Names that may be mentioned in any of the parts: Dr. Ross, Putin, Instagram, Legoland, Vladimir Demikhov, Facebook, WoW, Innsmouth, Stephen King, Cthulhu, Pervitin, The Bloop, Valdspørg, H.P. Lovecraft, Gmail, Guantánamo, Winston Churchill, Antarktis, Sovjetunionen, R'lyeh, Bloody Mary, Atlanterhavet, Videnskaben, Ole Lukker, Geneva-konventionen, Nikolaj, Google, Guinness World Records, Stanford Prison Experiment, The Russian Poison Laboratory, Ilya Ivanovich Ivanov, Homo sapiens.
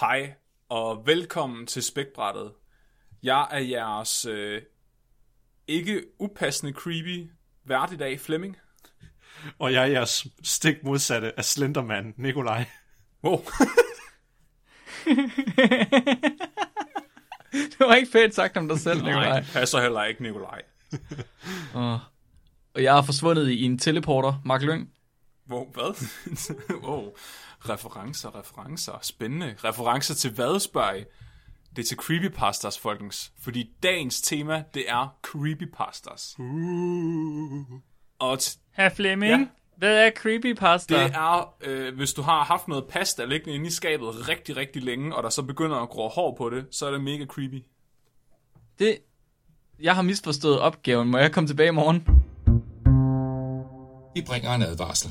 Hej, og velkommen til Spækbrættet. Jeg er jeres ikke upassende creepy vært i dag, Flemming. Og jeg er jeres stik modsatte af Slenderman, Nikolaj. Wow. Det var ikke fedt sagt om dig selv, Nikolaj. Nej, passer heller ikke, Nikolaj. Og jeg er forsvundet i en teleporter, Mark Lyng. Wow, hvad? Wow. Referencer. Spændende. Referencer til Valdspørg. Det er til creepypastas, folkens. Fordi dagens tema, det er creepypastas. Og Herr Flemming, ja. Hvad er creepypasta? Det er, hvis du har haft noget pasta liggende inde i skabet rigtig, rigtig længe, og der så begynder at grå hår på det, så er det mega creepy. Jeg har misforstået opgaven. Må jeg komme tilbage i morgen? Vi bringer en advarsel.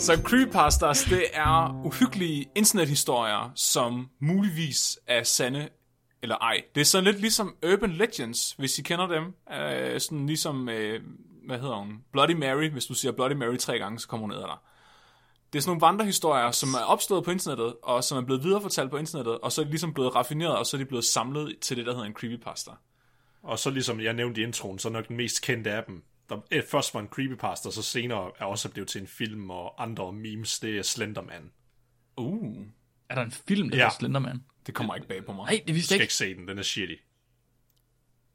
Så creepypastas, det er uhyggelige internethistorier, som muligvis er sande eller ej. Det er sådan lidt ligesom Urban Legends, hvis I kender dem. Sådan ligesom, hvad hedder hun? Bloody Mary. Hvis du siger Bloody Mary 3 gange, så kommer hun ned af dig. Det er sådan nogle vandrehistorier, som er opstået på internettet, og som er blevet viderefortalt på internettet, og så er de ligesom blevet raffineret, og så er de blevet samlet til det, der hedder en creepypasta. Og så ligesom jeg nævnte i introen, så er nok den mest kendte af dem, der først var en creepypasta, og så senere er også blevet til en film og andre memes, det er Slenderman. Er der en film, der er Slenderman? Det kommer ikke bag på mig. Nej, det vidste jeg ikke. Du skal ikke se den er shitty.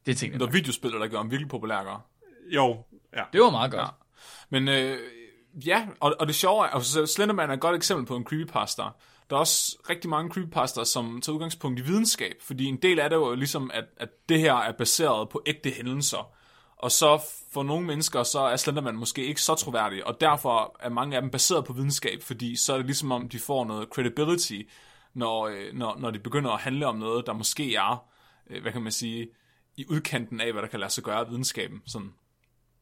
Det er tingene. Der er videospillere, der gør en virkelig populær, gør. Jo, ja. Det var meget godt. Ja. Men og det sjove er, altså Slenderman er et godt eksempel på en creepypasta. Der er også rigtig mange creepypastas, som tager udgangspunkt i videnskab, fordi en del af det er jo ligesom, at det her er baseret på ægte hændelser. Og så for nogle mennesker, så er Slenderman måske ikke så troværdige, og derfor er mange af dem baseret på videnskab, fordi så er det ligesom om, de får noget credibility, når de begynder at handle om noget, der måske er, hvad kan man sige, i udkanten af, hvad der kan lade sig gøre af videnskaben, sådan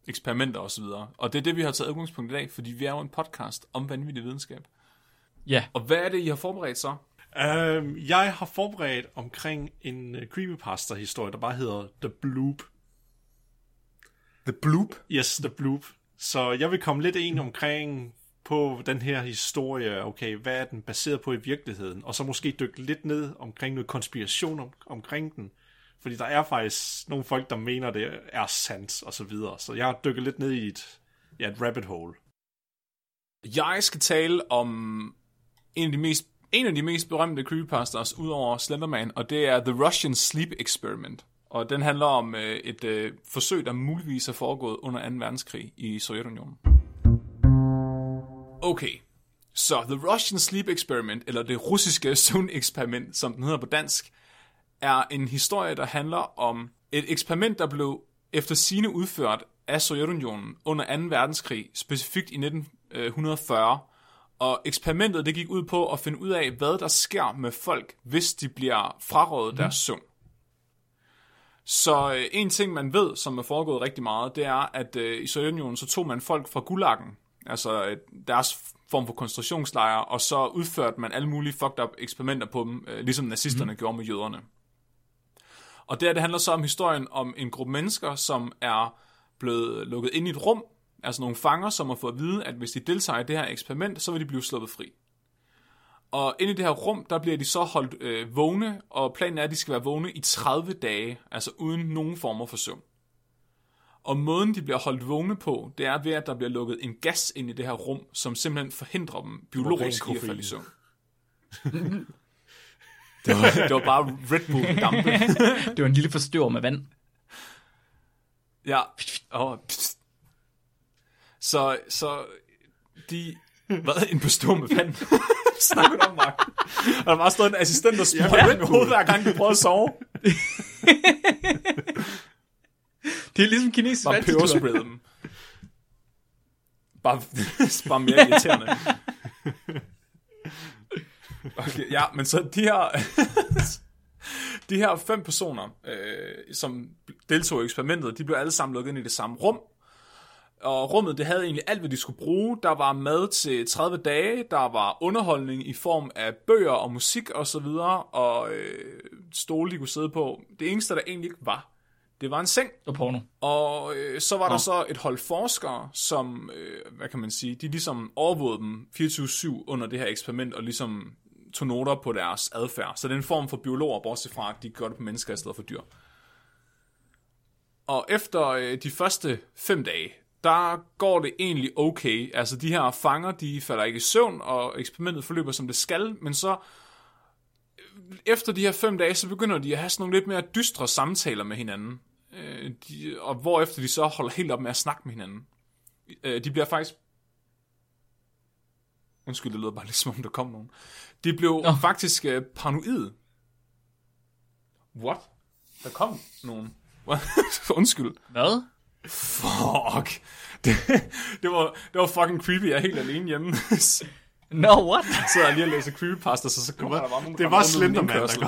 eksperimenter og så videre. Og det er det, vi har taget udgangspunkt i dag, fordi vi er jo en podcast om vanvittig videnskab. Ja. Og hvad er det, I har forberedt så? Jeg har forberedt omkring en creepypasta-historie, der bare hedder The Bloop. The Bloop? Yes, The Bloop. Så jeg vil komme lidt ind omkring på den her historie, okay, hvad er den baseret på i virkeligheden, og så måske dykke lidt ned omkring noget konspiration omkring den, fordi der er faktisk nogle folk, der mener, det er sandt, og så videre. Så jeg har dykket lidt ned i et rabbit hole. Jeg skal tale om en af de mest berømte creepypastas udover Slenderman, og det er The Russian Sleep Experiment. Og den handler om et forsøg, der muligvis er foregået under 2. verdenskrig i Sovjetunionen. Okay, så The Russian Sleep Experiment, eller det russiske søvneksperiment, som den hedder på dansk, er en historie, der handler om et eksperiment, der blev efter sigende udført af Sovjetunionen under 2. verdenskrig, specifikt i 1940. Og eksperimentet det gik ud på at finde ud af, hvad der sker med folk, hvis de bliver frarøvet deres søvn. Så en ting, man ved, som er foregået rigtig meget, det er, at i Sovjetunionen, så tog man folk fra gulagen, altså deres form for koncentrationslejre, og så udførte man alle mulige fucked up eksperimenter på dem, ligesom nazisterne gjorde med jøderne. Og det handler så om historien om en gruppe mennesker, som er blevet lukket ind i et rum, altså nogle fanger, som har fået at vide, at hvis de deltager i det her eksperiment, så vil de blive sluppet fri. Og inde i det her rum, der bliver de så holdt vågne, og planen er, at de skal være vågne i 30 dage, altså uden nogen former for søvn. Og måden, de bliver holdt vågne på, det er ved, at der bliver lukket en gas ind i det her rum, som simpelthen forhindrer dem biologisk i at falde i søvn. Det var bare Red Bull-dampe. Det var en lille forstøver med vand. Ja. Så de... Hvad? En bestøver med vand? Snakker du om, Mark? Og der var stået en assistent, der sprøjte med hovedet, hver gang de prøvede at sove. Det er ligesom kinesisk vand. Bare pebersprede dem. Bare mere irriterende. Okay, ja, men så de her, de her 5 personer, som deltog i eksperimentet, de blev alle sammen lukket ind i det samme rum. Og rummet, det havde egentlig alt, hvad de skulle bruge. Der var mad til 30 dage, der var underholdning i form af bøger og musik osv., og stole, de kunne sidde på. Det eneste, der egentlig ikke var, det var en seng. Og porno. Og så var der så et hold forskere, som, hvad kan man sige, de ligesom overvågede dem 24/7 under det her eksperiment, og ligesom tog noter på deres adfærd. Så det er en form for biologer, bortset fra, at de gør det på mennesker i stedet for dyr. Og efter de første 5 dage, der går det egentlig okay. Altså de her fanger, de falder ikke i søvn, og eksperimentet forløber som det skal, men så efter de her 5 dage, så begynder de at have sådan nogle lidt mere dystre samtaler med hinanden. Og hvorefter de så holder helt op med at snakke med hinanden. De bliver faktisk... Undskyld, det lød bare lidt som om der kom nogen. De blev faktisk paranoide. What? Der kom nogen. Undskyld. Hvad? Fuck. Det var fucking creepy. Jeg er helt alene hjemme. No, what? Så sidder jeg lige og læser creepypasta, så kommer der bare nogen. Det var Slenderman, der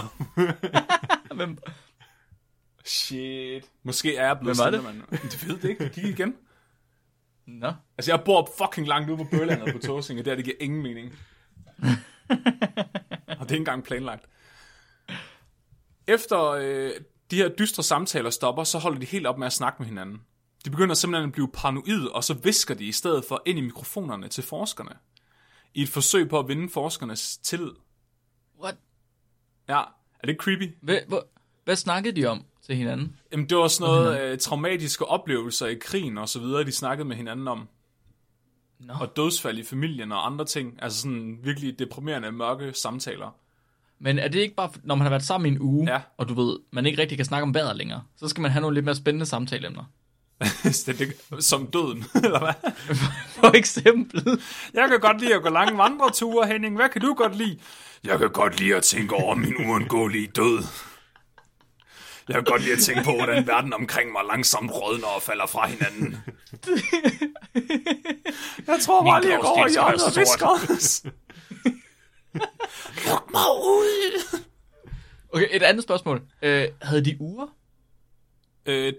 kom. Hvem? Shit. Måske er jeg blevet Slenderman. Det ved det ikke. Kig igen. Nå. Altså, jeg bor fucking langt ude på Bøllandet på Tåsinge, og det giver ingen mening. Og det er ikke engang planlagt. Efter de her dystre samtaler stopper, så holder de helt op med at snakke med hinanden. De begynder simpelthen at blive paranoid, og så visker de i stedet for ind i mikrofonerne til forskerne. I et forsøg på at vinde forskernes tillid. What? Ja, er det creepy? Hvad snakkede de om til hinanden? Jamen, det var sådan noget traumatiske oplevelser i krigen og så videre, de snakkede med hinanden om. No. Og dødsfald i familien og andre ting. Altså sådan virkelig deprimerende, mørke samtaler. Men er det ikke bare, når man har været sammen i en uge, og du ved, man ikke rigtig kan snakke om vejret længere, så skal man have nogle lidt mere spændende samtaleemner? Som døden, eller hvad? For eksempel. Jeg kan godt lide at gå lange vandreture, Henning. Hvad kan du godt lide? Jeg kan godt lide at tænke over min uundgåelige død. Jeg kan godt lide at tænke på, hvordan verden omkring mig langsomt rådner og falder fra hinanden. Jeg tror bare lige, jeg går over hjørnet og visker. Luk mig ud. Okay, et andet spørgsmål. Havde de uger?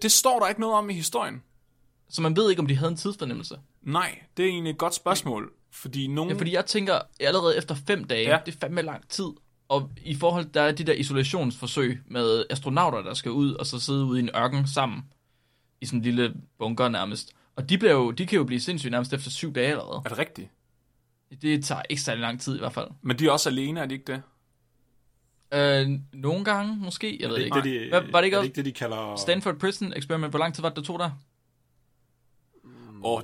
Det står der ikke noget om i historien. Så man ved ikke, om de havde en tidsfornemmelse? Nej, det er egentlig et godt spørgsmål. Fordi nogen... Ja, fordi jeg tænker, allerede efter 5 dage, det er fandme lang tid. Og i forhold til, der er de der isolationsforsøg med astronauter, der skal ud og så sidde ude i en ørken sammen. I sådan en lille bunker nærmest. Og de kan jo blive sindssyge nærmest efter 7 dage allerede. Er det rigtigt? Det tager ikke særlig lang tid i hvert fald. Men de er også alene, er de ikke det? Nogle gange, måske. Jeg ved ikke. Var det ikke også det, de kalder... Stanford Prison Experiment? Hvor lang tid var det, der tog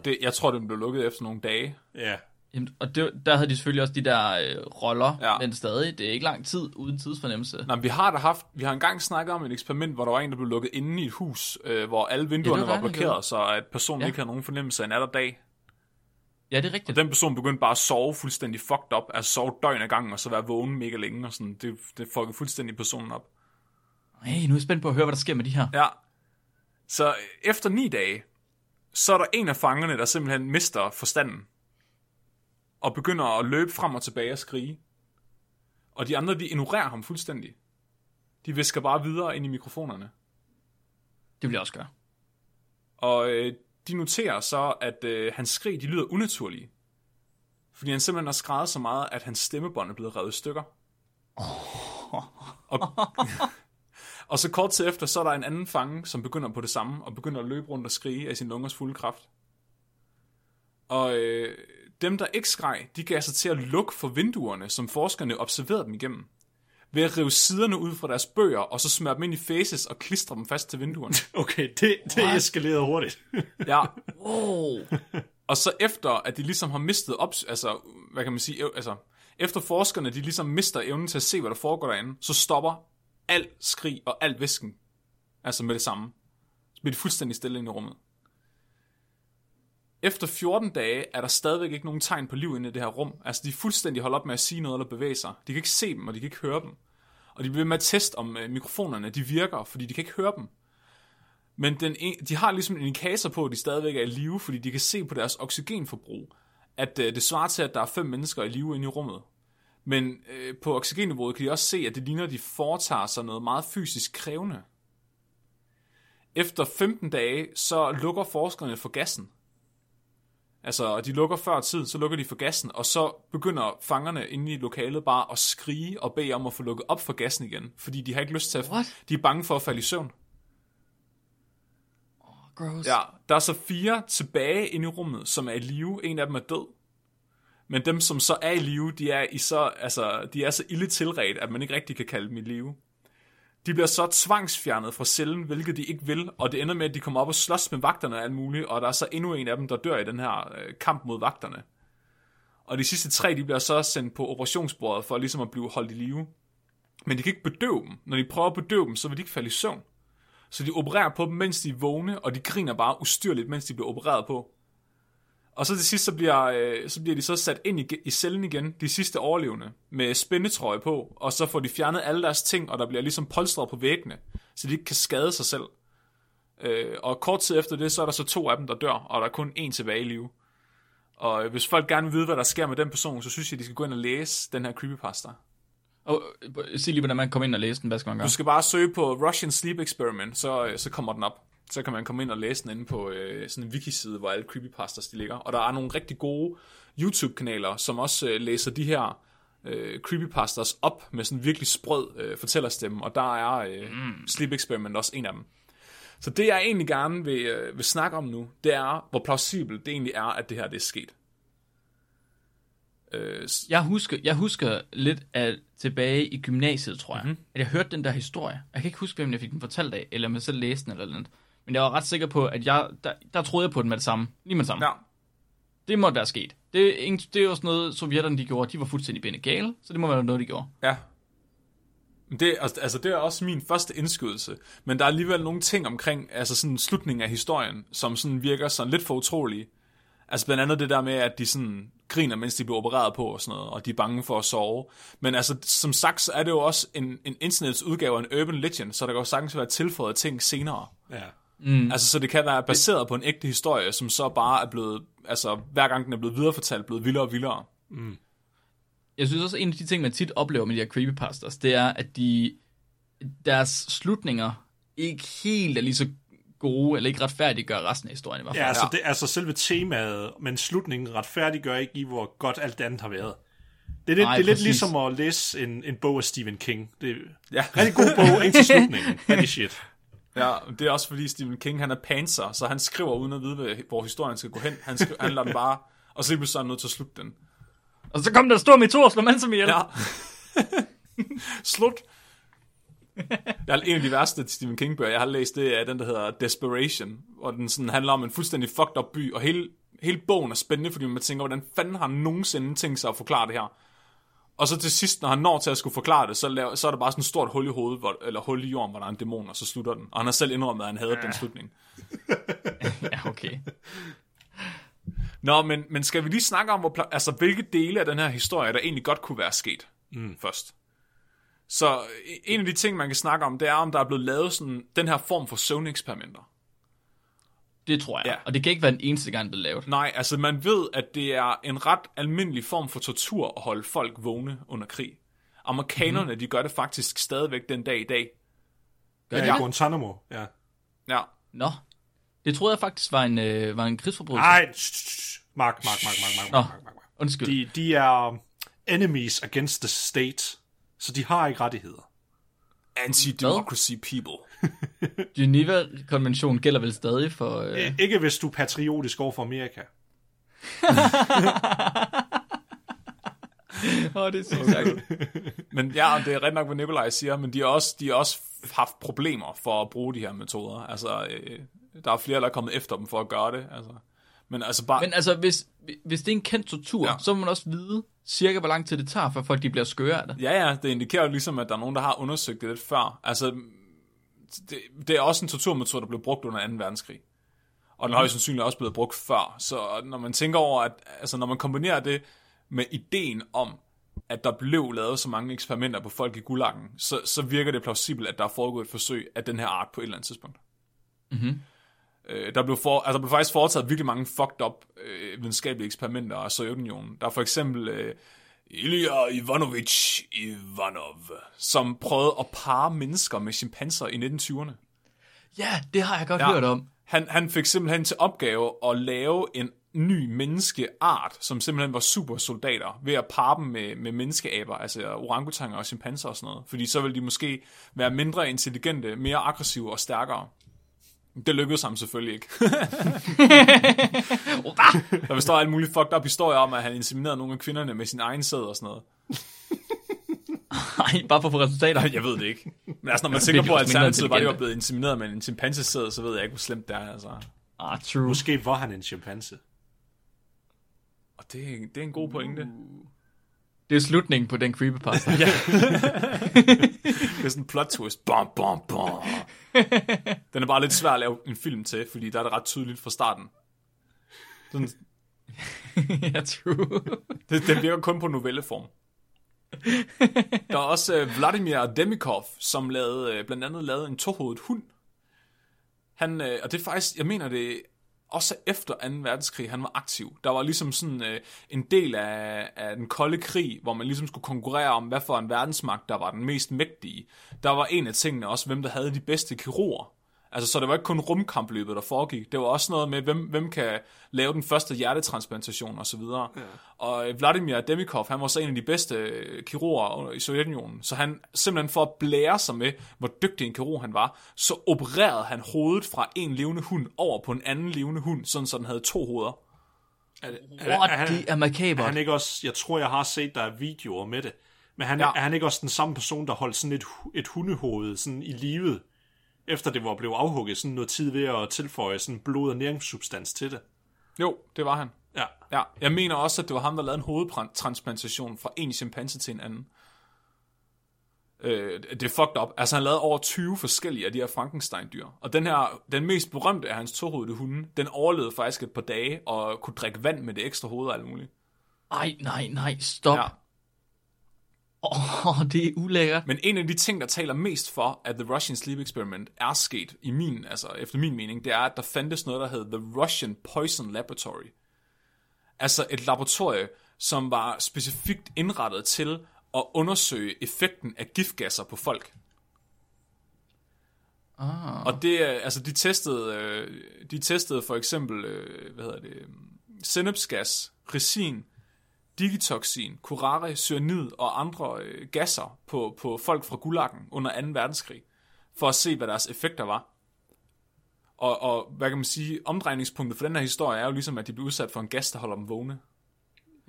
der? Jeg tror, den blev lukket efter nogle dage. Ja. Jamen, og der havde de selvfølgelig også de der roller, men stadig. Det er ikke lang tid uden tidsfornemmelse. Nej, vi har engang snakket om et eksperiment, hvor der var en, der blev lukket inde i et hus, hvor alle vinduerne var blokeret, så at personen ikke havde nogen fornemmelse af nat og dag. Ja, det er rigtigt. Og den person begyndte bare at sove fuldstændig fucked up, altså sove døgn ad gangen, og så være vågen mega længe, og sådan, det fuckede fuldstændig personen op. Hey, nu er jeg spændt på at høre, hvad der sker med de her. Ja. Så efter 9 dage, så er der en af fangerne, der simpelthen mister forstanden, og begynder at løbe frem og tilbage og skrige. Og de andre, de ignorerer ham fuldstændig. De visker bare videre ind i mikrofonerne. Det vil jeg også gøre. Og... de noterer så, at hans skrig, de lyder unaturlige. Fordi han simpelthen har skreget så meget, at hans stemmebånd er blevet revet i stykker. Og så kort til efter, så er der en anden fange, som begynder på det samme, og begynder at løbe rundt og skrige af sin lungers fulde kraft. Og dem, der ikke skreg, de gav sig til at lukke for vinduerne, som forskerne observerede dem igennem. Ved at rive siderne ud fra deres bøger, og så smøre dem ind i faces og klistre dem fast til vinduerne. Okay, det eskalerede hurtigt. Ja. Wow. Og så efter, at de ligesom har mistet efter forskerne, de ligesom mister evnen til at se, hvad der foregår derinde, så stopper alt skrig og alt væsken. Altså med det samme. Så bliver de fuldstændig stille inde i rummet. Efter 14 dage er der stadigvæk ikke nogen tegn på liv inde i det her rum. Altså, de fuldstændig holder op med at sige noget eller bevæge sig. De kan ikke se dem, og de kan ikke høre dem. Og de bliver med at teste, om mikrofonerne de virker, fordi de kan ikke høre dem. Men de har ligesom en indikator på, at de stadigvæk er i live, fordi de kan se på deres oxygenforbrug, at det svarer til, at der er 5 mennesker i live inde i rummet. Men på oxygenniveauet kan de også se, at det ligner, at de foretager sig noget meget fysisk krævende. Efter 15 dage, så lukker forskerne for gassen. Altså, og de lukker før tiden, så lukker de for gassen, og så begynder fangerne inde i lokalet bare at skrige og bede om at få lukket op for gassen igen, fordi de har ikke lyst til at... What? De er bange for at falde i søvn. Oh, gross. Ja, der er så 4 tilbage inde i rummet, som er i live. En af dem er død. Men dem, som så er i live, de er så ille tilredt, at man ikke rigtig kan kalde dem i live. De bliver så tvangsfjernet fra cellen, hvilket de ikke vil, og det ender med, at de kommer op og slås med vagterne og alt muligt, og der er så endnu en af dem, der dør i den her kamp mod vagterne. Og de sidste 3, de bliver så sendt på operationsbordet for ligesom at blive holdt i live. Men de kan ikke bedøve dem. Når de prøver at bedøve dem, så vil de ikke falde i søvn. Så de opererer på dem, mens de er vågne, og de griner bare ustyrligt, mens de bliver opereret på. Og så til sidst, så bliver de så sat ind i cellen igen, de sidste overlevende, med spændetrøje på, og så får de fjernet alle deres ting, og der bliver ligesom polstret på væggene, så de ikke kan skade sig selv. Og kort tid efter det, så er der så 2 af dem, der dør, og der er kun 1 tilbage i live. Og hvis folk gerne vil vide, hvad der sker med den person, så synes jeg, de skal gå ind og læse den her creepypasta. Og sig lige, hvordan man kommer ind og læse den. Hvad skal man gøre? Du skal bare søge på Russian Sleep Experiment, så kommer den op. Så kan man komme ind og læse den inde på sådan en wiki-side, hvor alle creepypastas de ligger. Og der er nogle rigtig gode YouTube-kanaler, som også læser de her creepypastas op med sådan en virkelig sprød fortællerstemme. Og der er Sleep Experiment også en af dem. Så det, jeg egentlig gerne vil snakke om nu, det er, hvor plausibelt det egentlig er, at det her det er sket. Jeg husker lidt af tilbage i gymnasiet, tror jeg, at jeg hørte den der historie. Jeg kan ikke huske, hvem jeg fik den fortalt af, eller om jeg selv læste den eller noget. Men jeg var ret sikker på, at jeg, der troede jeg på den med det samme. Lige med det samme. Ja. Det måtte være sket. Det er jo sådan noget, sovjetterne de gjorde. De var fuldstændig bindegale, så det må være noget, de gjorde. Ja. Det er også min første indskydelse. Men der er alligevel nogle ting omkring, altså sådan slutningen af historien, som sådan virker sådan lidt for utrolige. Altså blandt andet det der med, at de sådan griner, mens de bliver opereret på og sådan noget, og de er bange for at sove. Men altså, som sagt, så er det jo også en internets udgave af en urban legend, så der kan jo sagtens være tilføjet ting senere. Ja. Mm. Altså, så det kan være baseret på en ægte historie, som så bare er blevet, altså hver gang den er blevet viderefortalt, blevet vildere og vildere. Mm. Jeg synes også, en af de ting, man tit oplever med de her creepypastas, det er, at deres slutninger ikke helt er lige så gode, eller ikke retfærdiggør resten af historien i hvert fald. Ja, altså, det, altså selve temaet, men slutningen retfærdiggør ikke i, hvor godt alt andet har været. Det er lidt ligesom at læse en bog af Stephen King. Det er rigtig god bog, ikke til slutningen. Rigtig shit. Ja, det er også fordi Stephen King, han er panser, så han skriver uden at vide, hvor historien skal gå hen. Han lader den bare, og så er han nødt til at slutte den. Og så kom der stor meteor og slår mand som ihjel. Ja. Slut. Jeg en af de værste Stephen King-bøger, jeg har læst, det er den, der hedder Desperation, og den sådan handler om en fuldstændig fucked up by, og hele bogen er spændende, fordi man tænker, hvordan fanden har han nogensinde tænkt sig at forklare det her? Og så til sidst, når han når til at skulle forklare det, så er der bare sådan et stort hul i hovedet, eller hul i jorden, hvor der er en dæmon, og så slutter den. Og han har selv indrømmet, at han havde den slutning. Ja, okay. Nå, men skal vi lige snakke om, hvilke dele af den her historie, der egentlig godt kunne være sket først? Så en af de ting, man kan snakke om, det er, om der er blevet lavet sådan den her form for søvneksperimenter. Det tror jeg, ja. Og det kan ikke være den eneste gang, det er lavet. Nej, altså man ved, at det er en ret almindelig form for tortur at holde folk vågne under krig. Amerikanerne, de gør det faktisk stadigvæk den dag i dag. Gør det? Ja, i Guantánamo, ja. Ja. Nå, det troede jeg faktisk var en krigsforbrydelse. Nej, Mark. Undskyld. De er enemies against the state. Så de har ikke rettigheder. Anti-democracy people. Geneva-konventionen gælder vel stadig for... Ikke hvis du er patriotisk over for Amerika. Det er så Men ja, det er ret nok, hvad Nikolaj siger, men de har også haft problemer for at bruge de her metoder. Altså, der er flere, der er kommet efter dem for at gøre det. Altså. Men hvis det er en kendt tortur, så må man også vide cirka, hvor lang tid det tager, før folk de bliver skøre af det. Ja, det indikerer jo ligesom, at der er nogen, der har undersøgt det lidt før. Altså, det er også en torturmetode, der blev brugt under 2. verdenskrig. Og den har jo sandsynligt også blevet brugt før. Så når man tænker over, at altså, når man kombinerer det med ideen om, at der blev lavet så mange eksperimenter på folk i Gulagen, så virker det plausibelt, at der er foregået et forsøg af den her art på et eller andet tidspunkt. Mhm. Der blev faktisk foretaget virkelig mange fucked up videnskabelige eksperimenter af Sovjetunionen. Der er for eksempel Ilya Ivanovich Ivanov, som prøvede at parre mennesker med chimpanser i 1920'erne. Ja, det har jeg godt hørt om. Han fik simpelthen til opgave at lave en ny menneskeart, som simpelthen var supersoldater, ved at parre dem med menneskeaber, altså orangutanger og chimpanser og sådan noget. Fordi så ville de måske være mindre intelligente, mere aggressive og stærkere. Det lykkedes ham selvfølgelig ikke. Der består alt muligt fucked up historier om, at han inseminerede nogle af kvinderne med sin egen sæd og sådan noget. Nej, bare for at få resultater. Jeg ved det ikke. Men altså, når man tænker på, at alternativet var det jo blevet insemineret med en chimpansesæd, så ved jeg ikke, hvor slemt det er. Altså. Ah, true. Måske var han en chimpanse. Og det er en god pointe. Det er slutningen på den creepypasta. Ja. Det er sådan en plot twist. Bom, bom, bom. Den er bare lidt svær at lave en film til, fordi der er det ret tydeligt fra starten. Sådan... ja, true. Den virker kun på novelleform. Der er også Vladimir Demikhov, som blandt andet lavede en tohovedet hund. Han, og det er faktisk, jeg mener det, også efter 2. verdenskrig, han var aktiv. Der var ligesom sådan en del af den kolde krig, hvor man ligesom skulle konkurrere om, hvad for en verdensmagt, der var den mest mægtige. Der var en af tingene også, hvem der havde de bedste kirurger. Altså, så det var ikke kun rumkampløbet, der foregik. Det var også noget med, hvem kan lave den første hjertetransplantation og så videre. Ja. Og Vladimir Demikhov, han var så en af de bedste kirurger i Sovjetunionen. Så han simpelthen for at blære sig med, hvor dygtig en kirurg han var, så opererede han hovedet fra en levende hund over på en anden levende hund, sådan så den havde 2 hoveder. Er han ikke også, jeg tror, jeg har set, der er videoer med det, men er han ikke også den samme person, der holdt sådan et hundehoved sådan i livet? Efter det var blevet afhugget, sådan noget tid ved at tilføje sådan blod- og næringssubstans til det. Jo, det var han. Ja. Jeg mener også, at det var ham, der lavede en hovedtransplantation fra en chimpanse til en anden. Det er fucked up. Altså, han lavede over 20 forskellige af de her Frankenstein-dyr. Og den mest berømte af hans tohovedede hunde, den overlevede faktisk et par dage og kunne drikke vand med det ekstra hoved og alt muligt. Ej, nej, stop. Ja. Det er ulækkert. Men en af de ting, der taler mest for, at The Russian Sleep Experiment er sket, efter min mening, det er, at der fandtes noget, der hed The Russian Poison Laboratory. Altså et laboratorium, som var specifikt indrettet til at undersøge effekten af giftgasser på folk. Ah. Og det, altså de testede for eksempel, sennepsgas, resin, digitoxin, curare, cyanid og andre gasser på folk fra Gulagen under 2. verdenskrig, for at se, hvad deres effekter var. Og hvad kan man sige, omdrejningspunktet for den her historie er jo ligesom, at de bliver udsat for en gas, der holder dem vågne.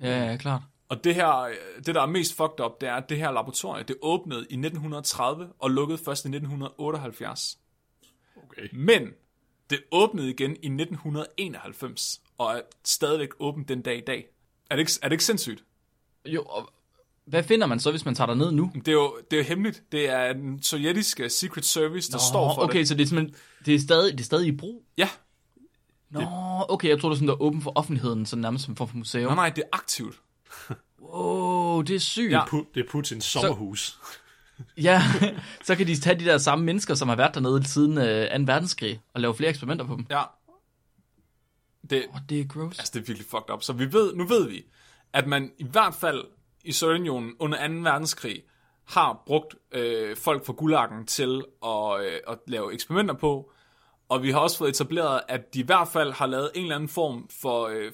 Ja, klart. Og det her, det der er mest fucked up, det er, at det her laboratorium, det åbnede i 1930 og lukkede først i 1978. Okay. Men det åbnede igen i 1991 og er stadigvæk åbent den dag i dag. Er det ikke sindssygt? Jo, og hvad finder man så, hvis man tager der ned nu? Det er jo hemmeligt. Det er den sovjetiske Secret Service, der står for det. Okay, så det er stadig i brug? Ja. Okay, jeg tror, det er sådan, der er åben for offentligheden, så nærmest som for museum. Nej, det er aktivt. Wow, det er sygt. Ja. Det er Putins sommerhus. Ja, så kan de tage de der samme mennesker, som har været dernede siden 2. verdenskrig, og lave flere eksperimenter på dem. Ja. Det er gross. Altså, det er virkelig fucked up. Så nu ved vi, at man i hvert fald i Sovjetunionen under 2. verdenskrig har brugt folk fra Gulagen til at lave eksperimenter på, og vi har også fået etableret, at de i hvert fald har lavet en eller anden form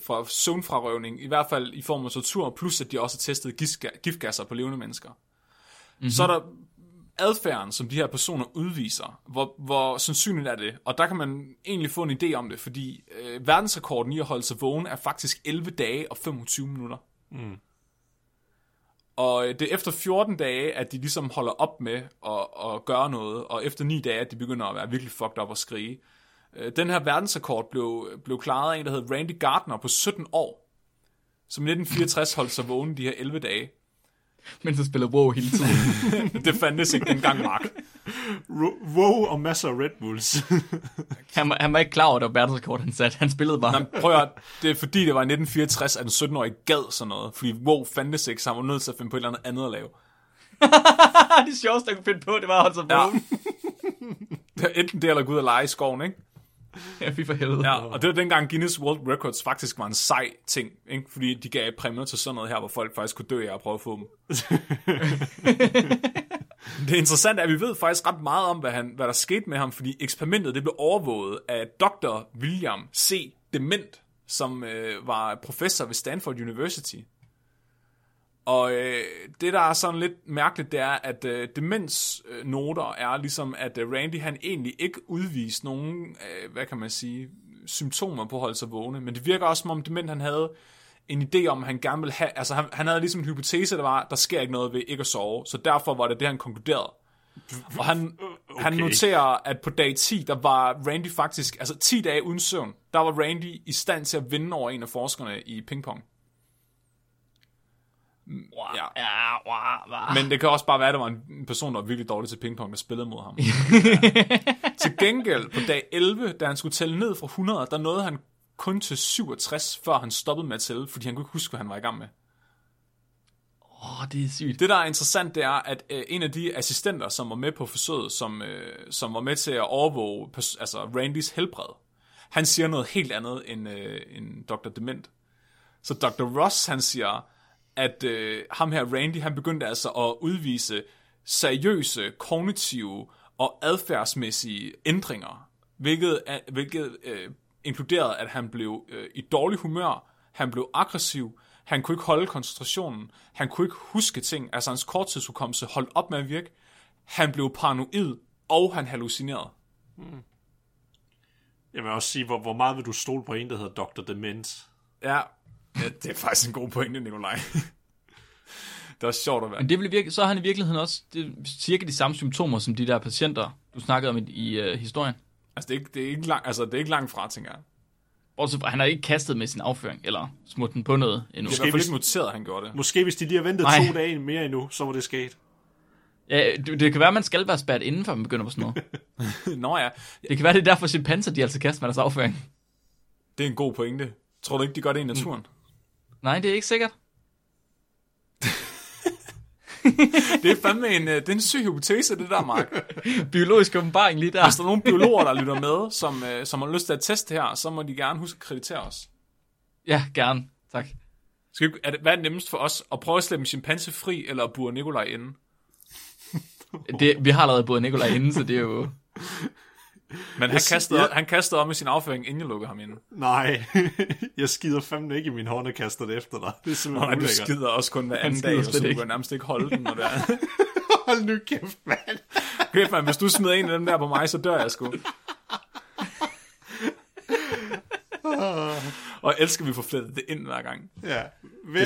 for søvnfrarøvning, i hvert fald i form af tortur, plus at de også har testet giftgasser på levende mennesker. Mm-hmm. Så er der adfærden, som de her personer udviser, hvor sandsynligt er det? Og der kan man egentlig få en idé om det, fordi verdensrekorden i at holde sig vågen er faktisk 11 dage og 25 minutter. Mm. Og det er efter 14 dage, at de ligesom holder op med at gøre noget, og efter 9 dage, at de begynder at være virkelig fucked op og skrige. Den her verdensrekord blev klaret af en, der hed Randy Gardner på 17 år, som i 1964 holdt sig vågen de her 11 dage. Men så spiller WoW hele tiden. Det fandtes ikke dengang, Mark. WoW og masser af Red Bulls. Han var ikke klar over, at det var verdensrekord, han satte. Han spillede bare. Nå, prøv at høre, det er fordi, det var i 1964, at den 17-årige gad sådan noget. Fordi WoW fandtes ikke, så han var nødt til at finde på et eller andet at lave. Det sjoveste, jeg kunne finde på, det var at holde sig vågen. Det var enten det, eller gå ud og lege i skoven, ikke? Ja, fy for helvede. Ja, og det var dengang Guinness World Records faktisk var en sej ting, ikke? Fordi de gav præmier til sådan noget her, hvor folk faktisk kunne dø af at prøve at få dem. Det interessante er, at vi ved faktisk ret meget om, hvad der skete med ham, fordi eksperimentet det blev overvåget af Dr. William C. Dement, som var professor ved Stanford University. Og det, der er sådan lidt mærkeligt, det er, at demensnoter er ligesom, at Randy han egentlig ikke udviste nogen, hvad kan man sige, symptomer på at holde sig vågne. Men det virker også, som om dement han havde en idé om, at han gerne ville have, altså han havde ligesom en hypotese, der var, der sker ikke noget ved ikke at sove. Så derfor var det det, han konkluderede. Og han noterer, at på dag 10, der var Randy faktisk, altså 10 dage uden søvn, der var Randy i stand til at vinde over en af forskerne i pingpong. Ja. Men det kan også bare være, at der var en person, der var virkelig dårlig til pingpong, der spillede mod ham. Til gengæld på dag 11, da han skulle tælle ned fra 100, der nåede han kun til 67, før han stoppede med at tælle, fordi han kunne ikke huske, hvad han var i gang med. Det er sygt. Det, der er interessant, det er, at en af de assistenter, som var med på forsøget, som var med til at overvåge altså Randys helbred, han siger noget helt andet end Dr. Dement. Så Dr. Ross, han siger, at ham her, Randy, han begyndte altså at udvise seriøse, kognitive og adfærdsmæssige ændringer, hvilket inkluderede, at han blev i dårlig humør, han blev aggressiv, han kunne ikke holde koncentrationen, han kunne ikke huske ting, altså hans korttidshukommelse holdt op med at virke, han blev paranoid, og han hallucinerede. Jeg vil også sige, hvor meget vil du stole på en, der hedder Dr. Dement? Ja, det er faktisk en god pointe, Nikolaj. Det er sjovt at være. Men det vil virke, så har han i virkeligheden også cirka de samme symptomer, som de der patienter, du snakkede om i historien. Altså, det er ikke langt fra, tænker jeg. Også, han har ikke kastet med sin afføring, eller smuttet den på noget endnu. Det er ikke noteret, han gjorde det. Måske hvis de lige har ventet 2 dage mere endnu, så var det sket. Ja, det kan være, man skal være spærret inden, før man begynder på sådan noget. Nå ja. Det kan være, det er derfor chimpanser, de altså kaster med deres afføring. Det er en god pointe. Tror du ikke, de gør det i naturen? Nej, det er ikke sikkert. Det er fandme en syg hypotese, det der, Mark. Biologisk åbenbaring lige der. Hvis der er nogle biologer, der lytter med, som har lyst til at teste her, så må de gerne huske at kreditere os. Ja, gerne. Tak. Hvad er det nemmest for os? At prøve at slippe en chimpanse fri, eller at bure Nikolaj inden? Vi har allerede buret Nikolaj inden, så det er jo... Men han kastede om med sin afføring, inden jeg lukkede ham ind. Nej, jeg skider fandme ikke i min hånd og kaster det efter dig. Det er simpelthen ulækkert. Du skider også kun hver anden dag, så du kan nærmest ikke holde den. Hold nu kæft, mand. Kæft, mand, hvis du smider en af dem der på mig, så dør jeg sgu. Og elsker vi får flettet det ind hver gang. Ja, hver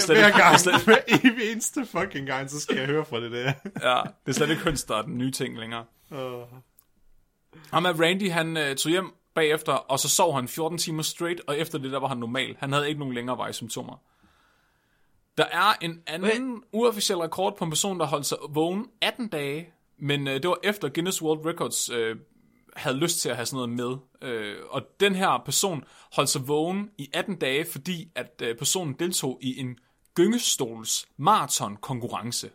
eneste fucking gang, så skal jeg høre fra det der. Ja, det er slet ikke kunst, der er den nye ting længere. Jamen, Randy, han tog hjem bagefter, og så sov han 14 timer straight, og efter det, der var han normal. Han havde ikke nogen længerevarige symptomer. Der er en anden uofficiel rekord på en person, der holdt sig vågen 18 dage, men det var efter Guinness World Records havde lyst til at have sådan noget med. Og den her person holdt sig vågen i 18 dage, fordi at personen deltog i en gyngestols maratonkonkurrence.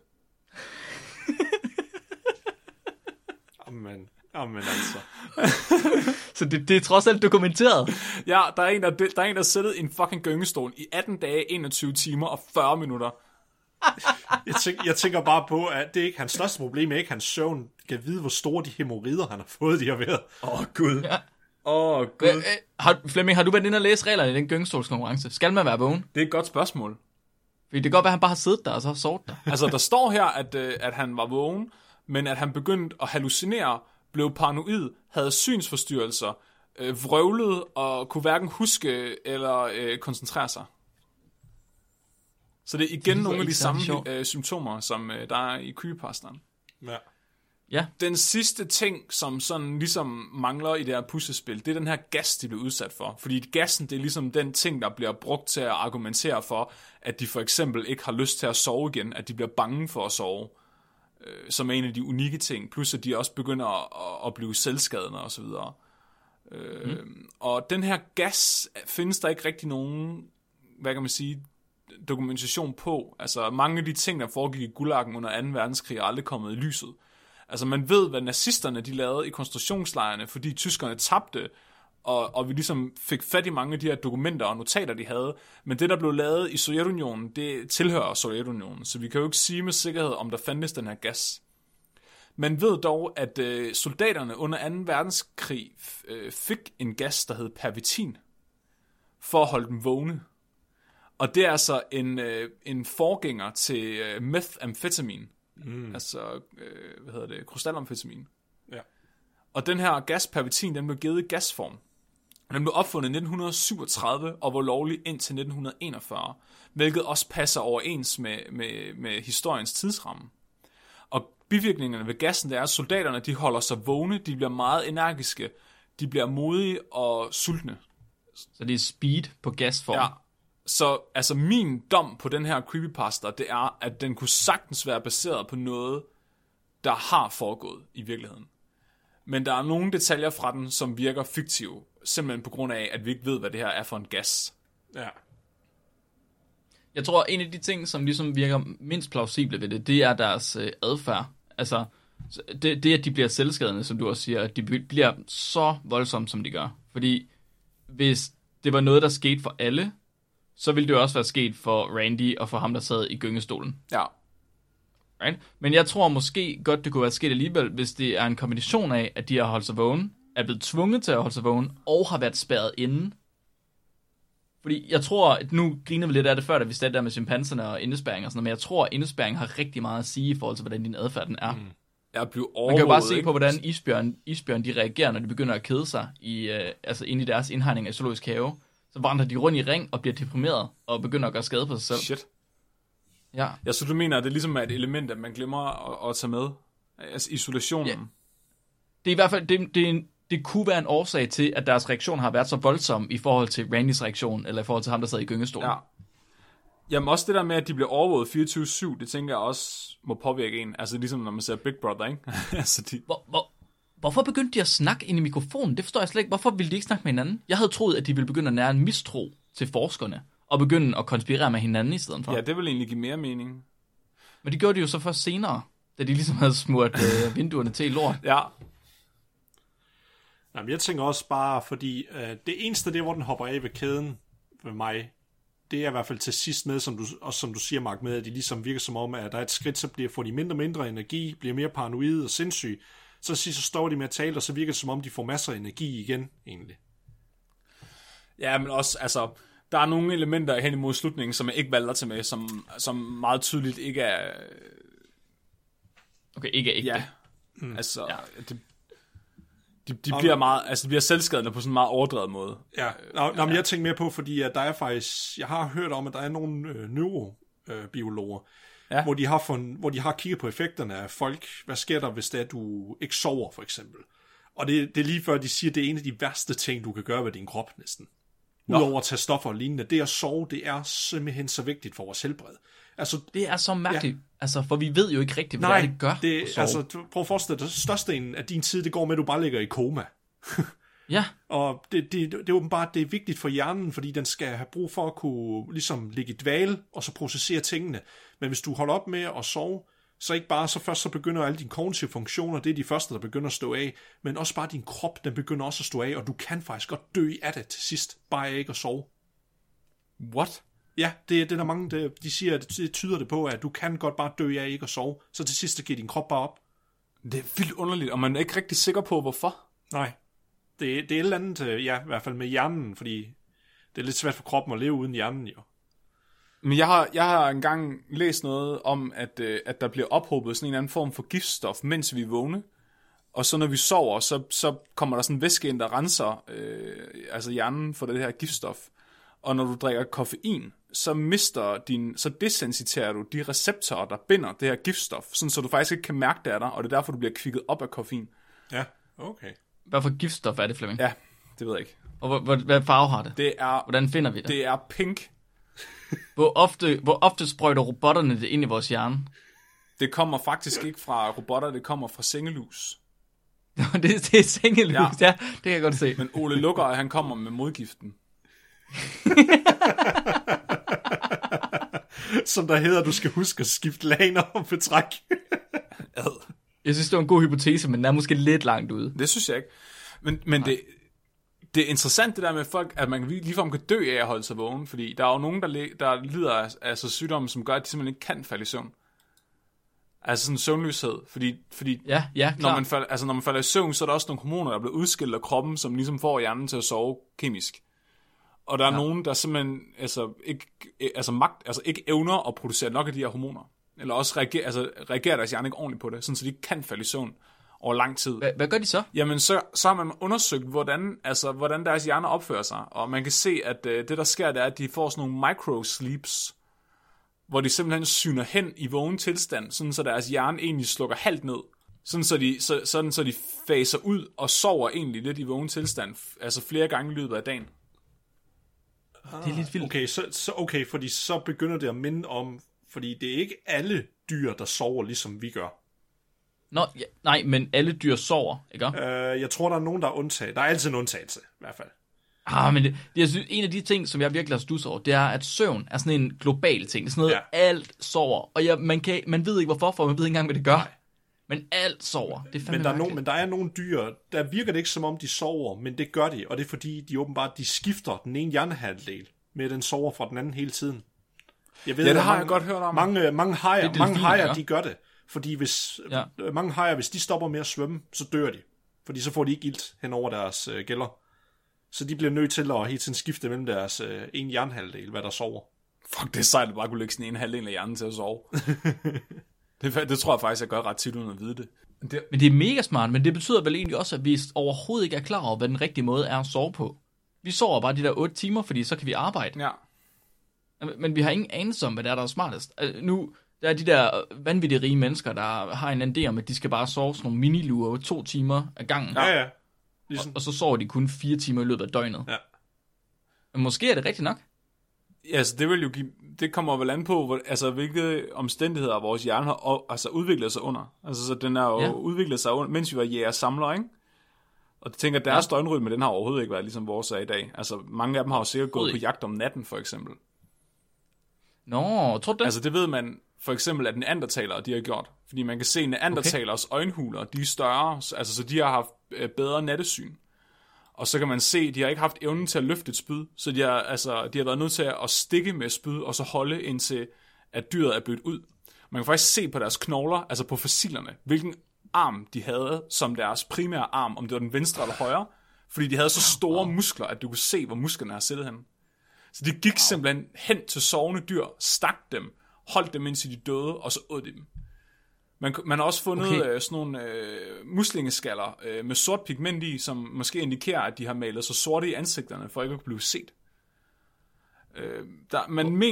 Amen. Jamen altså. Så det er trods alt dokumenteret. Ja, der er en, der sættede en fucking gyngestol i 18 dage, 21 timer og 40 minutter. Jeg tænker bare på, at det er ikke hans største problem, er ikke hans søvn. Kan vide, hvor store de hæmorider, han har fået, de har været. Gud. Ja. Gud. Flemming, har du været inde og læse reglerne i den gyngestolskonkurrence? Skal man være vågen? Det er et godt spørgsmål. Fordi det kan godt være, at han bare har siddet der og så har sovet der. Altså, der står her, at han var vågen, men at han begyndte at hallucinere, blev paranoid, havde synsforstyrrelser, vrøvlede og kunne hverken huske eller koncentrere sig. Så det er igen nogle af de samme symptomer, som der er i creepypasteren. Ja. Den sidste ting, som sådan ligesom mangler i det her puslespil, det er den her gas, de bliver udsat for. Fordi gassen, det er ligesom den ting, der bliver brugt til at argumentere for, at de for eksempel ikke har lyst til at sove igen, at de bliver bange for at sove, som er en af de unikke ting, plus at de også begynder at blive selvskadende og så videre. Og den her gas findes der ikke rigtig nogen, hvad kan man sige, dokumentation på. Altså mange af de ting, der foregik i Gulagen under 2. verdenskrig, er aldrig kommet i lyset. Altså man ved, hvad nazisterne de lavede i koncentrationslejrene, fordi tyskerne tabte, og vi ligesom fik fat i mange af de her dokumenter og notater, de havde. Men det, der blev lavet i Sovjetunionen, det tilhører Sovjetunionen, så vi kan jo ikke sige med sikkerhed, om der fandtes den her gas. Man ved dog, at soldaterne under 2. verdenskrig fik en gas, der hed pervitin, for at holde dem vågne. Og det er altså en forgænger til methamfetamin, altså, krystalamfetamin. Ja. Og den her gas pervitin, den blev givet i gasform. Den blev opfundet i 1937 og var lovlig indtil 1941, hvilket også passer overens med historiens tidsramme. Og bivirkningerne ved gassen, der er, at soldaterne, de holder sig vågne, de bliver meget energiske, de bliver modige og sultne. Så det er speed på gasform. Ja. Så altså min dom på den her creepypasta, det er, at den kunne sagtens være baseret på noget, der har foregået i virkeligheden. Men der er nogle detaljer fra den, som virker fiktive, simpelthen på grund af, at vi ikke ved, hvad det her er for en gas. Ja. Jeg tror, en af de ting, som ligesom virker mindst plausible ved det, det er deres adfærd. Altså, det at de bliver selvskadende, som du også siger, at de bliver så voldsomme, som de gør. Fordi hvis det var noget, der skete for alle, så ville det jo også være sket for Randy og for ham, der sad i gyngestolen. Ja. Right? Men jeg tror måske godt, det kunne være sket alligevel, hvis det er en kombination af, at de har holdt sig vågen, er blevet tvunget til at holde sig vågen, og har været spærret inde. Fordi jeg tror, at nu griner vi lidt af det før, da vi stod der med chimpanserne og indespæring og sådan noget, men jeg tror, at indespæring har rigtig meget at sige i forhold til, hvordan din adfærd den er. Jeg blev overhovedet. Man kan jo bare se på, hvordan isbjørn de reagerer, når de begynder at kede sig i, altså inde i deres indhegning af zoologisk have. Så vandrer de rundt i ring og bliver deprimeret og begynder at gøre skade på sig selv. Shit. Ja. Ja, så du mener, at det ligesom er et element, at man glemmer at tage med? Altså isolationen? Ja. Det er i hvert fald, det kunne være en årsag til, at deres reaktion har været så voldsom i forhold til Randys reaktion, eller i forhold til ham, der sad i gyngestolen. Ja. Jamen også det der med, at de bliver overvåget 24/7, det tænker jeg også må påvirke en. Altså ligesom når man ser Big Brother, ikke? Altså de... Hvorfor begyndte de at snakke ind i mikrofonen? Det forstår jeg slet ikke. Hvorfor ville de ikke snakke med hinanden? Jeg havde troet, at de ville begynde at nære en mistro til forskerne, og begynde at konspirere med hinanden i stedet for. Ja, det ville egentlig give mere mening. Men det gjorde de jo så først senere, da de ligesom havde smurt vinduerne til i lort. Ja. Jamen, jeg tænker også bare, fordi det eneste, det hvor den hopper af ved kæden ved mig, det er i hvert fald til sidst med, som du siger, Mark, med, at de ligesom virker som om, at der er et skridt, så får de mindre og mindre energi, bliver mere paranoid og sindssyg. Så står de med at tale, og så virker det, som om de får masser af energi igen, egentlig. Ja, men også, altså, der er nogle elementer hen imod slutningen, som jeg ikke valgte til med, som meget tydeligt ikke er... Okay, ikke er ægte. Ja, altså, ja. De bliver meget, altså, de bliver selvskadende på sådan en meget overdrevet måde. Ja, men jeg tænker mere på, fordi at der er faktisk... Jeg har hørt om, at der er nogle neurobiologer, ja. Hvor de har kigget på effekterne af folk. Hvad sker der, hvis det er, at du ikke sover, for eksempel? Og det er lige før, de siger, at det er en af de værste ting, du kan gøre ved din krop, næsten. Udover at tage stoffer og lignende. Det at sove, det er simpelthen så vigtigt for vores helbred. Altså, det er så mærkeligt, ja. Altså, for vi ved jo ikke rigtigt, hvad det gør. Nej, altså, prøv at forestille dig, at størstedelen af din tid, det går med, at du bare ligger i koma. Ja. Og det er åbenbart, det er vigtigt for hjernen, fordi den skal have brug for at kunne ligesom ligge i dvale, og så processere tingene. Men hvis du holder op med at sove, så ikke bare så begynder alle dine kognitive funktioner, det er de første, der begynder at stå af, men også bare din krop, den begynder også at stå af, og du kan faktisk godt dø af det til sidst, bare ikke at sove. What? Ja, det er der mange, de siger, at det tyder det på, at du kan godt bare dø af ikke at sove, så til sidst giver din krop bare op. Det er vildt underligt, og man er ikke rigtig sikker på, hvorfor. Nej. Det er et eller andet, ja, i hvert fald med hjernen, fordi det er lidt svært for kroppen at leve uden hjernen, jo. Men jeg har engang læst noget om, at der bliver ophobet sådan en anden form for giftstof, mens vi er vågne. Og så når vi sover, så kommer der sådan en væske ind, der renser altså hjernen for det her giftstof. Og når du drikker koffein, så desensiterer du de receptorer, der binder det her giftstof, sådan så du faktisk ikke kan mærke det af dig, og det er derfor, du bliver kvikket op af koffein. Ja, okay. Hvad for giftstof er det, Flemming? Ja, det ved jeg ikke. Og hvad farve har det? Hvordan finder vi det? Det er pink. Hvor ofte sprøjter robotterne det ind i vores hjerne? Det kommer faktisk ikke fra robotter, det kommer fra sengelus. det er sengelus, ja. Det kan jeg godt se. Men Ole Lukker, han kommer med modgiften. Som der hedder, du skal huske at skifte laner og betræk. Jeg synes, det var en god hypotese, men den er måske lidt langt ude. Det synes jeg ikke. Men det, det er interessant det der med folk, at man ligefrem kan dø af at holde sig vågen, fordi der er jo nogen, der lider af altså sygdomme, som gør, at de simpelthen ikke kan falde i søvn. Altså sådan søvnløshed, fordi ja, når man falder i søvn, så er der også nogle hormoner, der bliver udskilt af kroppen, som ligesom får hjernen til at sove kemisk. Og der er nogen, der simpelthen ikke evner at producere nok af de her hormoner. Eller også reagerer deres hjerne ikke ordentligt på det, sådan så de kan falde i søvn over lang tid. Hvad gør de så? Jamen, så har man undersøgt, hvordan deres hjerne opfører sig. Og man kan se, at det, der sker, det er, at de får sådan nogle microsleeps, hvor de simpelthen syner hen i vågen tilstand, sådan så deres hjerne egentlig slukker halvt ned. Sådan så de faser ud og sover egentlig lidt i vågen tilstand, altså flere gange i løbet af dagen. Det er lidt vildt. Okay, fordi så begynder det at minde om, fordi det er ikke alle dyr, der sover ligesom vi gør. Nå, ja, nej, men alle dyr sover, ikke? Jeg tror, der er nogen, der er undtaget. Der er altid en undtagelse, i hvert fald. Men det, jeg synes, en af de ting, som jeg virkelig har stusset over, det er, at søvn er sådan en global ting. Det er sådan noget, alt sover. Og man ved ikke hvorfor, for man ved ikke engang, hvad det gør. Nej. Men alt sover. Det er fandme men der er nogle dyr, der virker det ikke, som om de sover, men det gør de. Og det er fordi, de åbenbart skifter den ene hjernehalvdel med den sover fra den anden hele tiden. Jeg ved, det har jeg godt hørt om. Mange hajer, de gør det. Fordi mange hajer, hvis de stopper med at svømme, så dør de. Fordi så får de ikke ilt hen over deres gælder. Så de bliver nødt til at hele tiden skifte mellem deres ene hjernehalvdel, hvad der sover. Fuck, det er sejt at bare kunne lægge sin ene halvdel af hjernen til at sove. Det tror jeg faktisk, jeg gør ret tit uden at vide det. Men det er mega smart, men det betyder vel egentlig også, at vi overhovedet ikke er klar over, hvad den rigtige måde er at sove på. Vi sover bare de der 8 timer, fordi så kan vi arbejde. Ja. Men vi har ingen anelse om, hvad der er smartest. Nu, der er de der vanvittige rige mennesker, der har en anden idé om, at de skal bare sove sådan nogle miniluer 2 timer ad gangen. Ja. Ligesom. Og så sover de kun 4 timer i løbet af døgnet. Ja. Men måske er det rigtigt nok. Ja, så det vil jo give, det kommer vel an på, hvilke omstændigheder vores hjerne har udviklet sig under. Altså, så den er jo udviklet sig under, mens vi var jæger-samlere, ikke? Og det tænker, deres døgnrytme, den har overhovedet ikke været ligesom vores er i dag. Altså, mange af dem har jo sikkert gået på jagt om natten, for eksempel. Nå, tror du det? Altså, det ved man for eksempel, at neandertalere, de har gjort. Fordi man kan se, at neandertaleres øjenhuler, de er større, altså, så de har haft bedre nattesyn. Og så kan man se, at de har ikke haft evnen til at løfte et spyd, så de har været nødt til at stikke med spyd, og så holde indtil, at dyret er blødt ud. Man kan faktisk se på deres knogler, altså på fossilerne, hvilken arm de havde som deres primære arm, om det var den venstre eller højre, fordi de havde så store muskler, at du kunne se, hvor musklerne har siddet henne. Så de gik simpelthen hen til sovende dyr, stak dem, holdt dem indtil de døde, og så åd de dem. Man har også fundet sådan nogle muslingeskaller med sort pigment i, som måske indikerer, at de har malet så sorte i ansigterne, for ikke at blive set.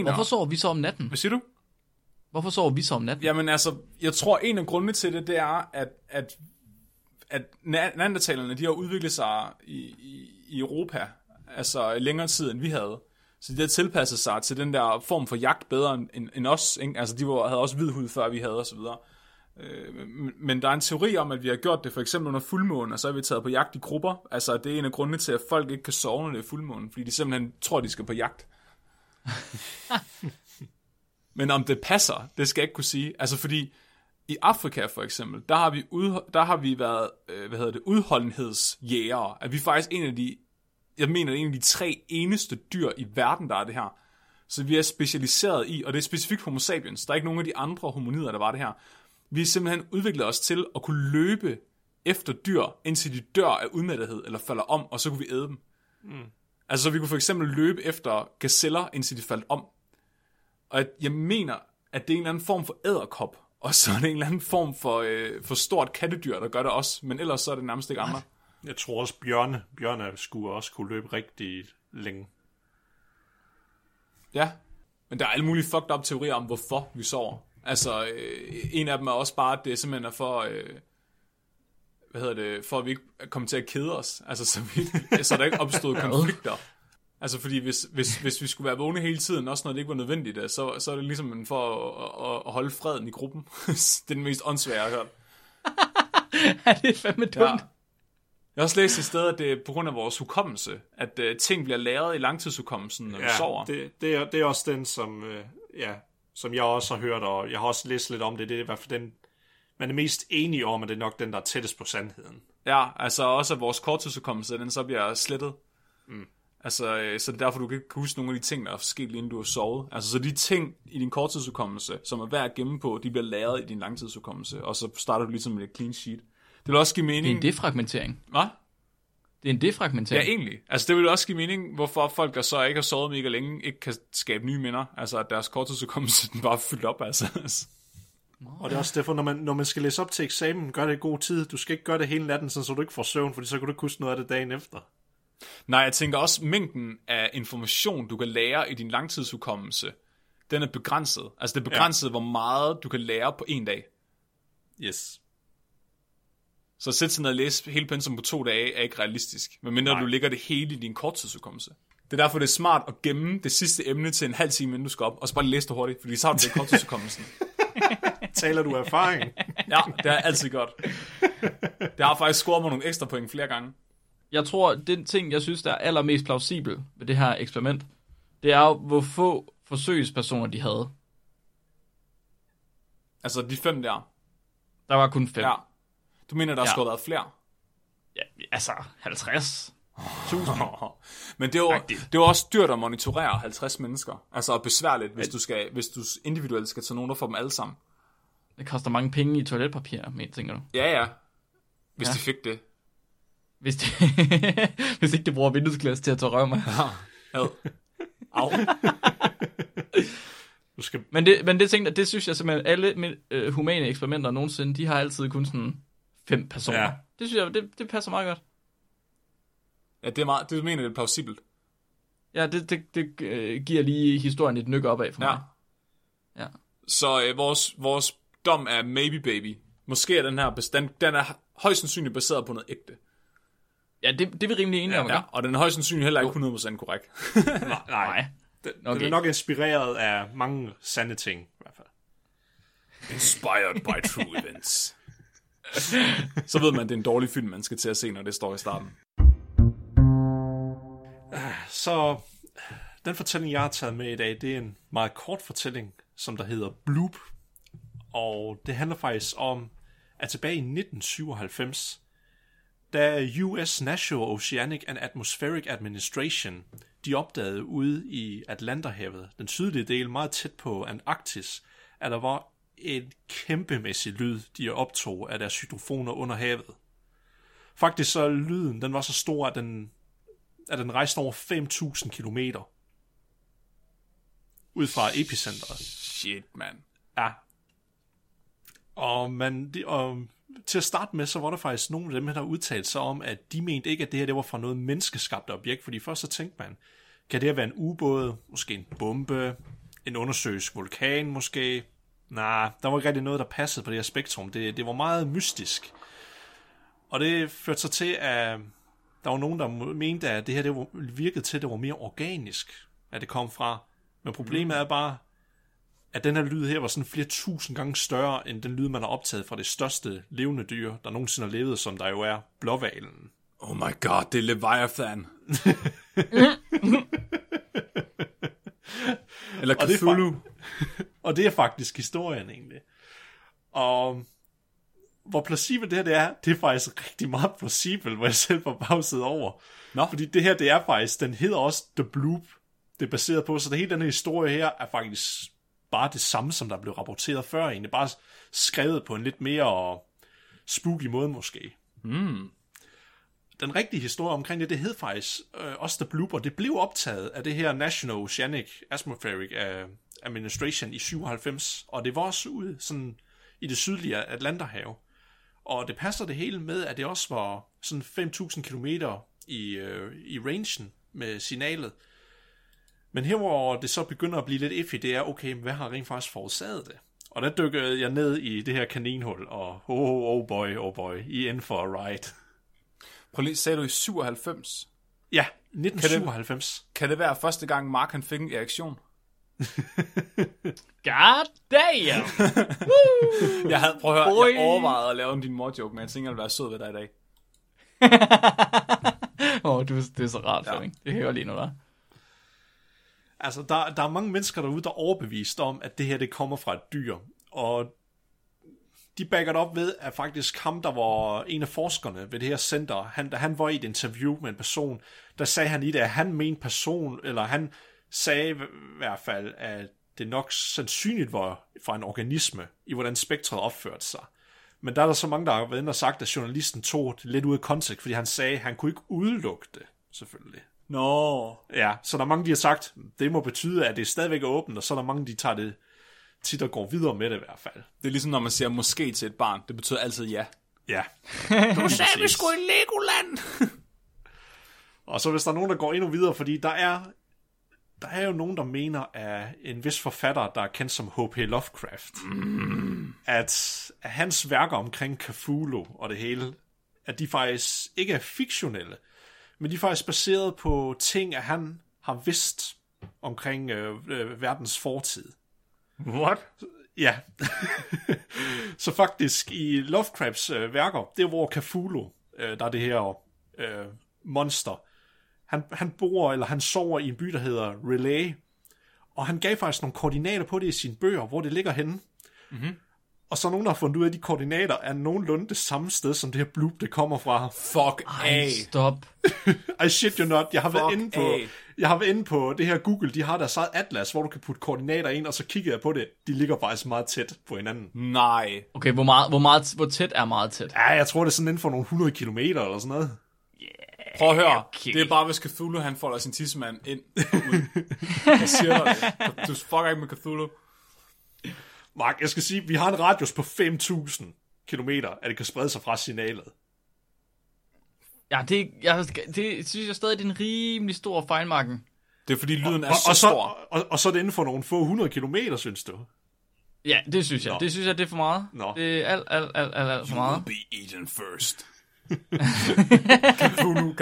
Hvorfor sover vi så om natten? Hvad siger du? Hvorfor sover vi så om natten? Jamen altså, jeg tror, en af grundene til det er, at neandertalerne, de har udviklet sig i Europa, altså længere tid, end vi havde. Så de har tilpasset sig til den der form for jagt bedre end os, ikke? Altså de havde også hvid hud, før vi havde osv., men der er en teori om, at vi har gjort det for eksempel under fuldmånen, og så er vi taget på jagt i grupper. Altså, det er en af grundene til, at folk ikke kan sove, når det er fuldmånen, fordi de simpelthen tror, de skal på jagt. Men om det passer, det skal jeg ikke kunne sige. Altså, fordi i Afrika for eksempel, der har vi været, udholdenhedsjægere. At vi er faktisk en af de 3 eneste dyr i verden, der er det her. Så vi er specialiseret i, og det er specifikt homo sapiens. Der er ikke nogen af de andre hominider, der var det her. Vi simpelthen udviklede os til at kunne løbe efter dyr, indtil de dør af udmattethed eller falder om, og så kunne vi æde dem. Mm. Altså, så vi kunne for eksempel løbe efter gazeller, indtil de faldt om. Og jeg mener, at det er en eller anden form for edderkop, og så er det en eller anden form for stort kattedyr, der gør det også, men ellers så er det nærmest ikke andre. Jeg tror også, bjørne skulle også kunne løbe rigtig længe. Ja, men der er alle mulige fucked up teorier om, hvorfor vi sover. Altså, en af dem er også bare, at det simpelthen er for, for at vi ikke kommer til at kede os. Altså, så der ikke opstod konflikter. Altså, fordi hvis vi skulle være vågne hele tiden, også når det ikke var nødvendigt, så er det ligesom for at holde freden i gruppen. Det er den mest åndssvære, jeg har hørt. Ja, det er fandme dumt. Ja. Jeg har også læst et sted, at det er på grund af vores hukommelse, at ting bliver lagret i langtidshukommelsen, når vi sover. Det er også den, som jeg også har hørt, og jeg har også læst lidt om det. Det er i hvert fald den, man er mest enig om, at det er nok den, der er tættest på sandheden. Ja, altså også at vores korttidsudkommelse, den så bliver slettet. Mm. Altså, så det er derfor, du kan huske nogle af de ting, der er sket, inden du har sovet. Altså, så de ting i din korttidsudkommelse, som er værd at gemme på, de bliver lagret i din langtidsudkommelse, og så starter du ligesom med et clean sheet. Det vil også give mening... Det er en defragmentering. Hvad? Det er en defragmentering. Ja, egentlig. Altså, det vil også give mening, hvorfor folk, der så ikke har sovet mega længe, ikke kan skabe nye minder. Altså, at deres korttidsudkommelse, den bare er fyldt op, altså. Og det er også derfor, når man skal læse op til eksamen, gør det i god tid. Du skal ikke gøre det hele natten, så du ikke får søvn, fordi så kan du ikke huske noget af det dagen efter. Nej, jeg tænker også, mængden af information, du kan lære i din langtidsudkommelse, den er begrænset. Altså det er begrænset, hvor meget du kan lære på en dag. Yes. Så at sætte sig ned og læse hele pensum på 2 dage er ikke realistisk, medmindre du ligger det hele i din korttidsudkommelse. Det er derfor, det er smart at gemme det sidste emne til en halv time, inden du skal op, og så bare læse det hurtigt, fordi så har du det i korttidsudkommelsen. Taler du af erfaring? Ja, det er altid godt. Det har faktisk scoret mig nogle ekstra point flere gange. Jeg tror, den ting, jeg synes, der er allermest plausibel ved det her eksperiment, det er jo, hvor få forsøgspersoner de havde. Altså de 5 der? Der var kun 5. Ja. Du mener, der skulle have været flere? Ja, altså 50. 1000. Men det er jo også dyrt at monitorere 50 mennesker. Altså og besværligt, hvis du individuelt skal tage nogen, der får dem alle sammen. Det koster mange penge i toiletpapir, tænker du? Ja. Hvis de fik det. Hvis ikke det bruger vinduesglas til at tage røv mig. Men det ting, det synes jeg simpelthen, alle humane eksperimenter nogensinde, de har altid kun sådan 5 personer. Ja. Det synes jeg, det passer meget godt. Ja, det er meget, det mener det er plausibelt. Ja, det giver lige historien et nyk op af for mig. Ja. Så vores dom er maybe baby. Måske er den her bestand, den er højst sandsynligt baseret på noget ægte. Ja, det er vi rimelig enige om. Ja, og den er højst sandsynligt heller ikke 100% korrekt. Nej. Den er nok inspireret af mange sande ting, i hvert fald. Inspired by true events. Så ved man, at det er en dårlig film, man skal til at se, når det står i starten. Så den fortælling, jeg har taget med i dag, det er en meget kort fortælling, som der hedder Bloop. Og det handler faktisk om, at tilbage i 1997... da US National Oceanic and Atmospheric Administration, de opdagede ude i Atlanterhavet, den sydlige del meget tæt på Antarktis, at der var en kæmpemæssig lyd, de optog af deres hydrofoner under havet. Faktisk så lyden, den var så stor, at den rejste over 5.000 kilometer ud fra epicentret. Shit, man. Ja. Og til at starte med, så var der faktisk nogle af dem, der udtalte sig om, at de mente ikke, at det her det var fra noget menneskeskabt objekt, fordi først så tænkte man, kan det her være en ubåd, måske en bombe, en undersøisk vulkan måske? Nej, der var ikke rigtig noget, der passede på det her spektrum. Det var meget mystisk. Og det førte sig til, at der var nogen, der mente, at det her det virkede til, at det var mere organisk, at det kom fra. Men problemet er bare, at den her lyd her var sådan flere tusind gange større, end den lyd, man har optaget fra det største levende dyr, der nogensinde har levet, som der jo er, blåhvalen. Oh my god, det er Leviathan. Eller Cthulhu. Og det er faktisk historien, egentlig. Og hvor plausibelt det her det er faktisk rigtig meget plausibelt, hvor jeg selv var bagset over. Nå. Fordi det her, det er faktisk, den hedder også The Bloop, det er baseret på, så det hele den her historie her er faktisk bare det samme, som der blev rapporteret før, egentlig bare skrevet på en lidt mere spooky måde måske. Mm. Den rigtige historie omkring det hed faktisk også The Bloop, og det blev optaget af det her National Oceanic Atmospheric Administration i 97, og det var også ude sådan i det sydlige Atlanterhav. Og det passer det hele med, at det også var sådan 5.000 kilometer i rangen med signalet. Men her, hvor det så begynder at blive lidt iffy, det er, okay, hvad har rent faktisk forårsaget det? Og der dykkede jeg ned i det her kaninhul, og oh boy, I end for a ride. Prøv lige, sagde du i 97? Ja, 1997. Kan det være første gang, Mark han fik en erektion? God damn! Jeg havde, prøv at høre, jeg overvejede at lave en din mor-joke, men jeg tænkte, at jeg ville være sød ved dig i dag. Det er så rart, Flemming. Det hører lige nu, der. Altså, der er mange mennesker derude, der er overbevist om, at det her, det kommer fra et dyr. Og de backer det op ved, at faktisk ham, der var en af forskerne ved det her center, han var i et interview med en person, der sagde han i det, at han mente person, eller han sagde i hvert fald, at det nok sandsynligt var fra en organisme, i hvordan spektret opførte sig. Men der er der så mange, der har været inde og sagt, at journalisten tog det lidt ud af kontekst, fordi han sagde, at han kunne ikke udelukke det, selvfølgelig. Nå. Ja, så der er mange, de har sagt, det må betyde, at det stadigvæk er åbent, og så er der mange, de tager det tit og går videre med det i hvert fald. Det er ligesom, når man siger måske til et barn, det betyder altid ja. Ja. Du sagde, vi skulle i Legoland! Og så hvis der er nogen, der går endnu videre, fordi der er jo nogen, der mener, at en vis forfatter, der er kendt som H.P. Lovecraft, at hans værker omkring Cthulhu og det hele, at de faktisk ikke er fiktionelle, men de er faktisk baseret på ting, at han har vidst omkring verdens fortid. What? Ja. Så faktisk i Lovecrafts værker, det er hvor Cthulhu, der er det her monster, han bor, eller han sover i en by, der hedder R'lyeh, og han gav faktisk nogle koordinater på det i sine bøger, hvor det ligger henne. Mm-hmm. Og så er nogen, der har fundet ud af, de koordinater er nogenlunde det samme sted, som det her bloop, det kommer fra. Fuck af. Stop. I shit you not. Jeg har været inde på det her Google, de har deres eget atlas, hvor du kan putte koordinater ind, og så kigger jeg på det. De ligger faktisk meget tæt på hinanden. Nej. Okay, hvor tæt er meget tæt? Ja, jeg tror, det er sådan inden for nogle 100 kilometer eller sådan noget. Prøv at høre, okay. Det er bare, hvis Cthulhu, han folder sin tissemand ind og ud. Jeg siger dig, du fucker ikke med Cthulhu. Mark, jeg skal sige, vi har en radius på 5.000 kilometer, at det kan sprede sig fra signalet. Ja, det synes jeg stadig, det er en rimelig stor fejlmarken. Det er fordi lyden er så stor. Og så er det inden for nogle få 100 kilometer, synes du? Ja, det synes jeg. Nå. Det synes jeg, det er for meget. Nå. Det er alt for meget. You will be eaten first.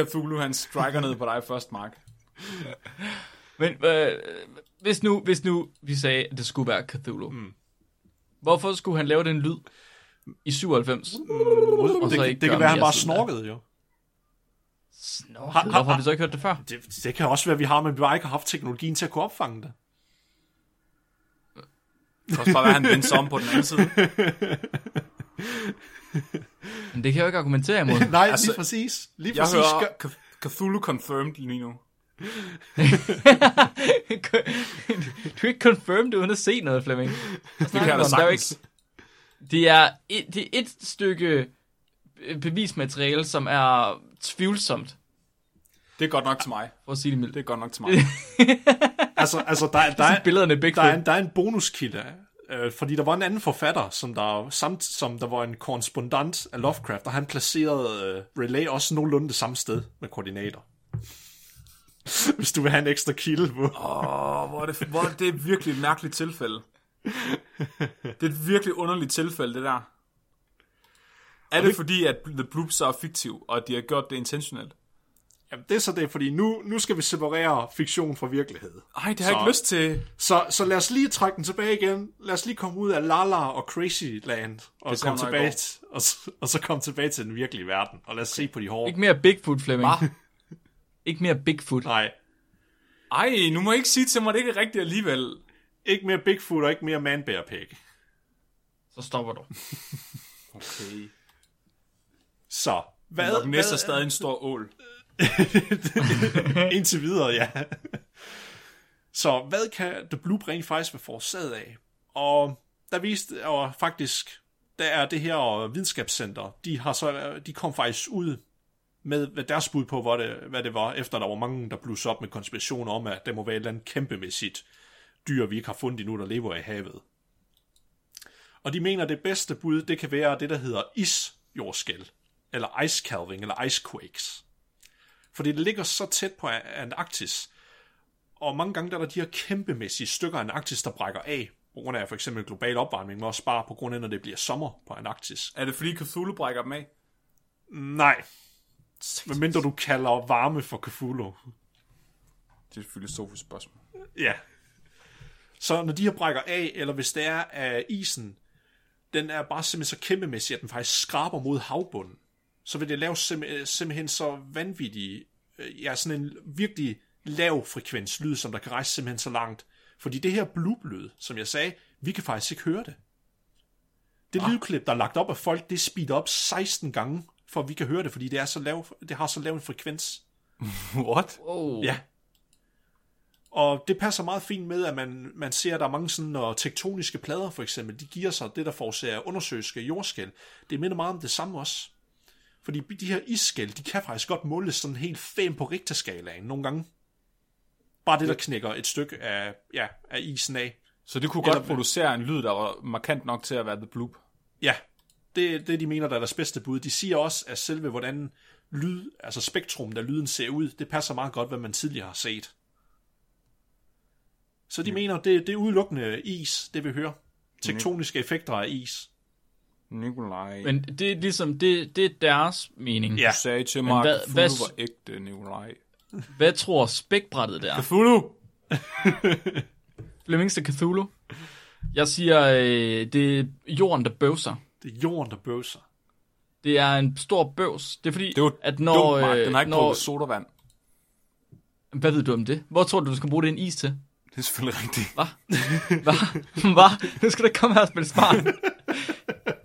Cthulhu, han striker ned på dig først, Mark. Men hvis nu vi sagde, at det skulle være Cthulhu, hvorfor skulle han lave den lyd i 97? Det kan være, han bare snorkede jo. Snorkede? Hvorfor har vi så ikke hørt det før? Det kan også være, vi har, men vi bare ikke har haft teknologien til at kunne opfange det. Det kan også bare være, han vendte sig om på den anden side. Men det kan jeg jo ikke argumentere imod. Nej, altså, lige præcis. Jeg hører Cthulhu confirmed lige nu. Du er ikke confirmed uden at se noget, Flemming. Det kan jeg da sagtens. Det er et stykke bevismateriale, som er tvivlsomt. Det er godt nok til mig. Prøv at sige det mildt. Det er godt nok til mig. Altså, der er en bonuskilde af. Fordi der var en anden forfatter, som der var en korrespondent af Lovecraft, og han placerede R'lyeh også nogenlunde det samme sted med koordinater. Hvis du vil have en ekstra kilde på. Hvor er det et virkelig mærkeligt tilfælde. Det er et virkelig underligt tilfælde, det der. Er det fordi, at The Bloop så er fiktiv, og at de har gjort det intentionelt? Jamen, det er så det, fordi nu skal vi separere fiktion fra virkelighed. Ej, det har jeg ikke lyst til. Så lad os lige trække den tilbage igen. Lad os lige komme ud af Lala og Crazy Land, og komme tilbage og så komme tilbage til den virkelige verden, og lad os se på de hårde. Ikke mere Bigfoot, Flemming. Ikke mere Bigfoot. Nej. Ej, nu må jeg ikke sige til mig, det ikke er rigtigt alligevel. Ikke mere Bigfoot og ikke mere Man-Bear-Pig. Så stopper du. Okay. Så. Den næste er stadig en stor ål. Indtil videre, ja. Så hvad kan The Bloop rent faktisk være forårsaget af? Og der viste, og faktisk, der er det her videnskabscenter, de kom faktisk ud med deres bud på, hvad det var, efter der var mange, der blussede op med konspirationer om, at der må være et eller andet kæmpemæssigt dyr, vi ikke har fundet endnu, der lever i havet. Og de mener, at det bedste bud, det kan være det, der hedder isjordskæl, eller ice calving, eller icequakes. Fordi det ligger så tæt på Antarktis, og mange gange der er de her kæmpemæssige stykker af Antarktis, der brækker af, på grund af for eksempel global opvarmning, men også bare på grund af, når det bliver sommer på Antarktis. Er det fordi Cthulhu brækker dem af? Nej. Hvad mindre du kalder varme for Cthulhu? Det er et filosofisk spørgsmål. Ja. Så når de her brækker af, eller hvis det er af isen, den er bare simpelthen så kæmpemæssig, at den faktisk skraber mod havbunden. Så vil det lave simpelthen så vanvittig, ja, sådan en virkelig lav frekvenslyd, som der kan rejse simpelthen så langt. Fordi det her bloop-lyd, som jeg sagde, vi kan faktisk ikke høre det. Det lydklip, der er lagt op af folk, det er speedet op 16 gange, for at vi kan høre det, fordi det er så lav, det har så lav en frekvens. What? Oh. Ja. Og det passer meget fint med, at man ser, at der er mange sådan, og tektoniske plader for eksempel, de giver sig det, der forårsager undersøgelske jordskæl. Det minder meget om det samme også. Fordi de her isskæl, de kan faktisk godt måles sådan helt 5 på Richterskalaen nogle gange. Bare det, der knækker et stykke af, ja, af isen af. Så det kunne godt producere en lyd, der var markant nok til at være The Bloop. Ja, det er de mener, der er deres bedste bud. De siger også, at selve hvordan lyd, altså spektrum, der lyden ser ud, det passer meget godt, hvad man tidligere har set. Så de mener, det er udelukkende is, det vi hører. Tektoniske effekter af is. Nikolaj. Men det er ligesom, det er deres mening. Ja. Du sagde til mig, at Cthulhu var ægte, Nikolaj. Hvad tror spækbrættet der? Cthulhu! Flemmings til Cthulhu. Jeg siger, det er jorden, der bøvser. Det er jorden, der bøvser. Det er en stor bøvs. Det er fordi, det var at når... Dumt, den har ikke brugt sodavand. Hvad ved du om det? Hvor tror du skal bruge det en is til? Det er selvfølgelig rigtigt. Hvad? Nu skal du ikke komme her og spille smart.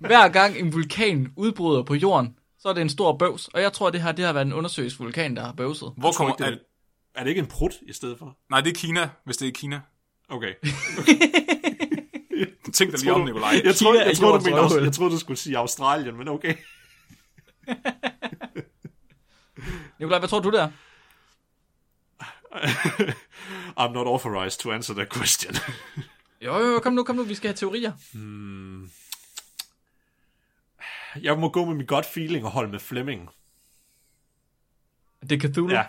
Hver gang en vulkan udbryder på jorden, så er det en stor bøvs. Og jeg tror, det har været en undersøgelse vulkan, der har bøvset. Hvor kommer det? Er det ikke en prut i stedet for? Nej, det er Kina, hvis det er Kina. Okay. Tænk dig lige om, Nikolaj. Jeg troede, du skulle sige Australien, men okay. Nikolaj, hvad tror du der? I'm not authorized to answer that question. Jo, kom nu, vi skal have teorier. Jeg må gå med min gut feeling og holde med Flemming. Det er Cthulhu? Ja.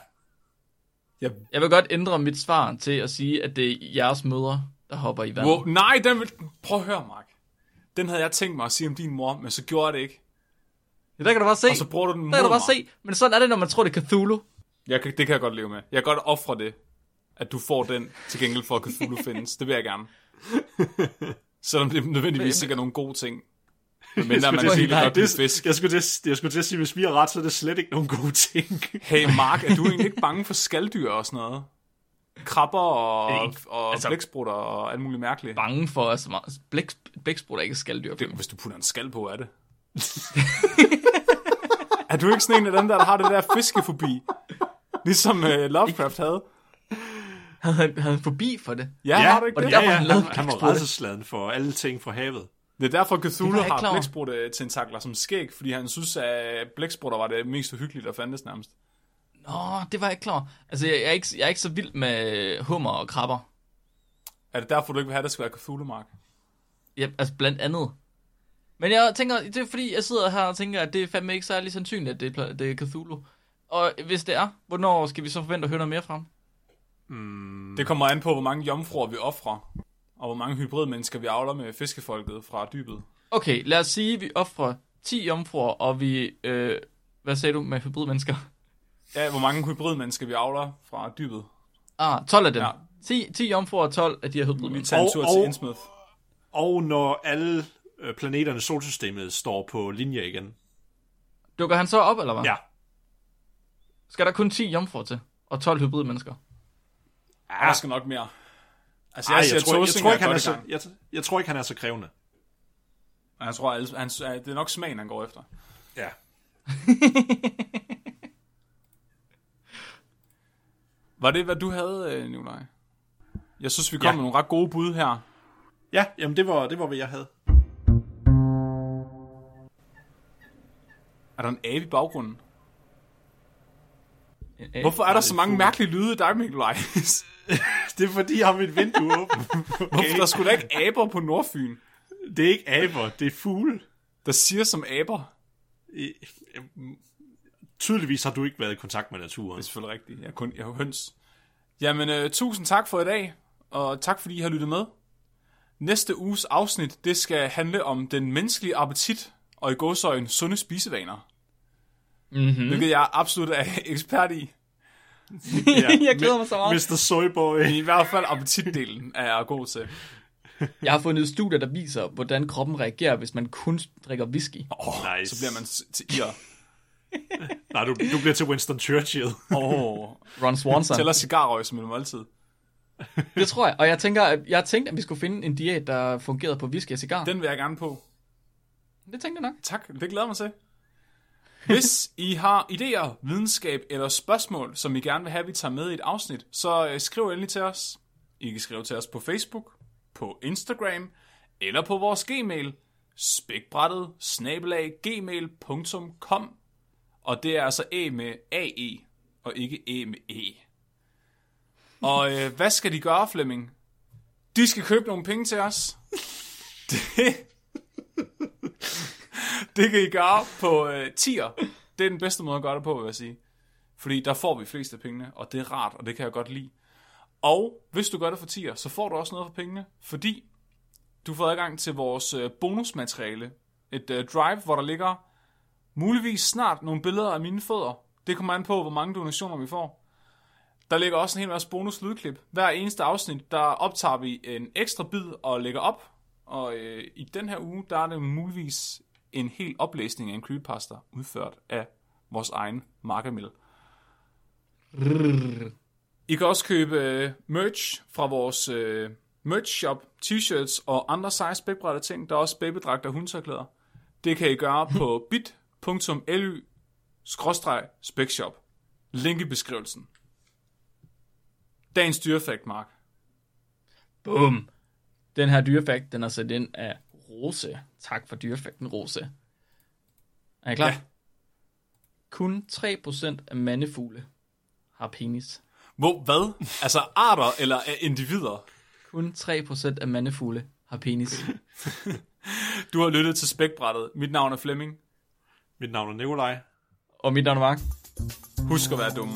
Jeg vil godt ændre mit svar til at sige, at det er jeres mødre, der hopper i vandet. Wow, nej, prøv at høre, Mark. Den havde jeg tænkt mig at sige om din mor, men så gjorde jeg det ikke. Ja, der kan du bare se. Og så bruger du den mod mig. Men sådan er det, når man tror, det er Cthulhu. Det kan jeg godt leve med. Jeg kan godt ofre det, at du får den til gengæld for, at Cthulhu findes. Det vil jeg gerne. Selvom det nødvendigvis ikke er nogen gode ting. Jeg skulle til at sige, hvis vi er ret, så er det slet ikke nogen gode ting. Hey Mark, er du egentlig ikke bange for skalddyr og sådan noget? Krabber og blæksprutter og alt muligt mærkeligt. Bange for os? Blæksprutter er ikke skalddyr. Hvis du putter en skald på, er det. Er du ikke sådan en af dem, der har det der fiskefobi? Ligesom Lovecraft havde. Han havde en fobi for det? Ja, har du ikke det? Han var rædselsladen for alle ting fra havet. Det er derfor, Cthulhu har blækspruttentakler som skæg, fordi han synes, at blæksprutter var det mest uhyggeligt, der fandtes nærmest. Nå, det var jeg ikke klar. Altså, jeg er ikke så vild med hummer og krabber. Er det derfor, du ikke vil have, der skal være Cthulhu, Mark? Ja, altså blandt andet. Men jeg tænker, det er fordi, jeg sidder her og tænker, at det fandme ikke særlig sandsynligt, at det er Cthulhu. Og hvis det er, hvornår skal vi så forvente at høre noget mere fra ham? Det kommer an på, hvor mange jomfruer vi offrer. Og hvor mange hybridmennesker vi avler med fiskefolket fra dybet. Okay, lad os sige, at vi offrer 10 jomfruer, og vi... hvad sagde du med hybridmennesker? Ja, hvor mange hybridmennesker vi avler fra dybet. 12 af dem. Ja. 10 jomfruer og 12 af de her hybridmennesker. Vi tager en tur til Innsmouth. Og når alle planeterne i solsystemet står på linje igen. Dukker han så op, eller hvad? Ja. Skal der kun 10 jomfruer til, og 12 hybridmennesker? Ja, der skal nok mere. Altså, jeg tror ikke, han er så krævende. Jeg tror, det er nok smagen, han går efter. Ja. Var det, hvad du havde, Nikolaj? Jeg synes, vi kom med nogle ret gode bud her. Ja, jamen det var, hvad jeg havde. Er der en abe i baggrunden? Hvorfor er der så mange mærkelige lyde i dig, Nikolaj? Det er fordi, jeg har mit vindue åbent. Okay. Hvorfor der skulle da ikke aber på Nordfyn? Det er ikke aber, det er fugle. Der siger som aber. Tydeligvis har du ikke været i kontakt med naturen. Det er selvfølgelig rigtigt. Jeg er høns. Jamen, tusind tak for i dag, og tak fordi I har lyttet med. Næste uges afsnit, det skal handle om den menneskelige appetit, og i gåseøjne sunde spisevaner. Mm-hmm. Hvilket jeg absolut er ekspert i. Ja, jeg glæder mig så meget. Mr. Soyboy. I hvert fald appetitdelen er jeg god til. Jeg har fundet studier, der viser, hvordan kroppen reagerer, hvis man kun drikker whisky. Så bliver man til ir. Nej, du bliver til Winston Churchill. Ron Swanson. Tæller cigarrøg som en måltid. Det tror jeg. Og jeg tænkte, at vi skulle finde en diæt, der fungerede på whisky og cigar. Den vil jeg gerne på. Det tænkte jeg nok. Tak, det glæder mig til. Hvis I har idéer, videnskab eller spørgsmål, som I gerne vil have, vi tager med i et afsnit, så skriv endelig til os. I kan skrive til os på Facebook, på Instagram eller på vores Gmail, spækbrættet@gmail.com. Og det er altså A med AE, og ikke E med E. Og hvad skal de gøre, Flemming? De skal købe nogle penge til os. Det kan I gøre på tier. Det er den bedste måde at gøre det på, vil jeg sige. Fordi der får vi flest af pengene, og det er rart, og det kan jeg godt lide. Og hvis du gør det for tier, så får du også noget for pengene, fordi du får adgang til vores bonusmateriale. Et drive, hvor der ligger muligvis snart nogle billeder af mine fødder. Det kommer an på, hvor mange donationer vi får. Der ligger også en hel masse bonuslydklip. Hver eneste afsnit, der optager vi en ekstra bid og lægger op. Og i den her uge, der er det muligvis en hel oplæsning af en creepypasta udført af vores egen Markamil. I kan også købe merch fra vores merch shop, t-shirts og andre seje spækbrætte ting. Der er også babydragter og hundtørklæder. Det kan I gøre på bit.ly/spækshop. Link i beskrivelsen. Dagens dyrefakt, Mark. Boom. Den her dyrefakt, den er sat ind af Rose. Tak for dyrefakten, Rose. Er I klar? Ja. Kun 3% af mandefugle har penis. Hvad? Altså arter eller individer? Kun 3% af mandefugle har penis. Du har lyttet til Spækbrættet. Mit navn er Flemming. Mit navn er Nikolaj. Og mit navn er Mark. Husk at være dumme.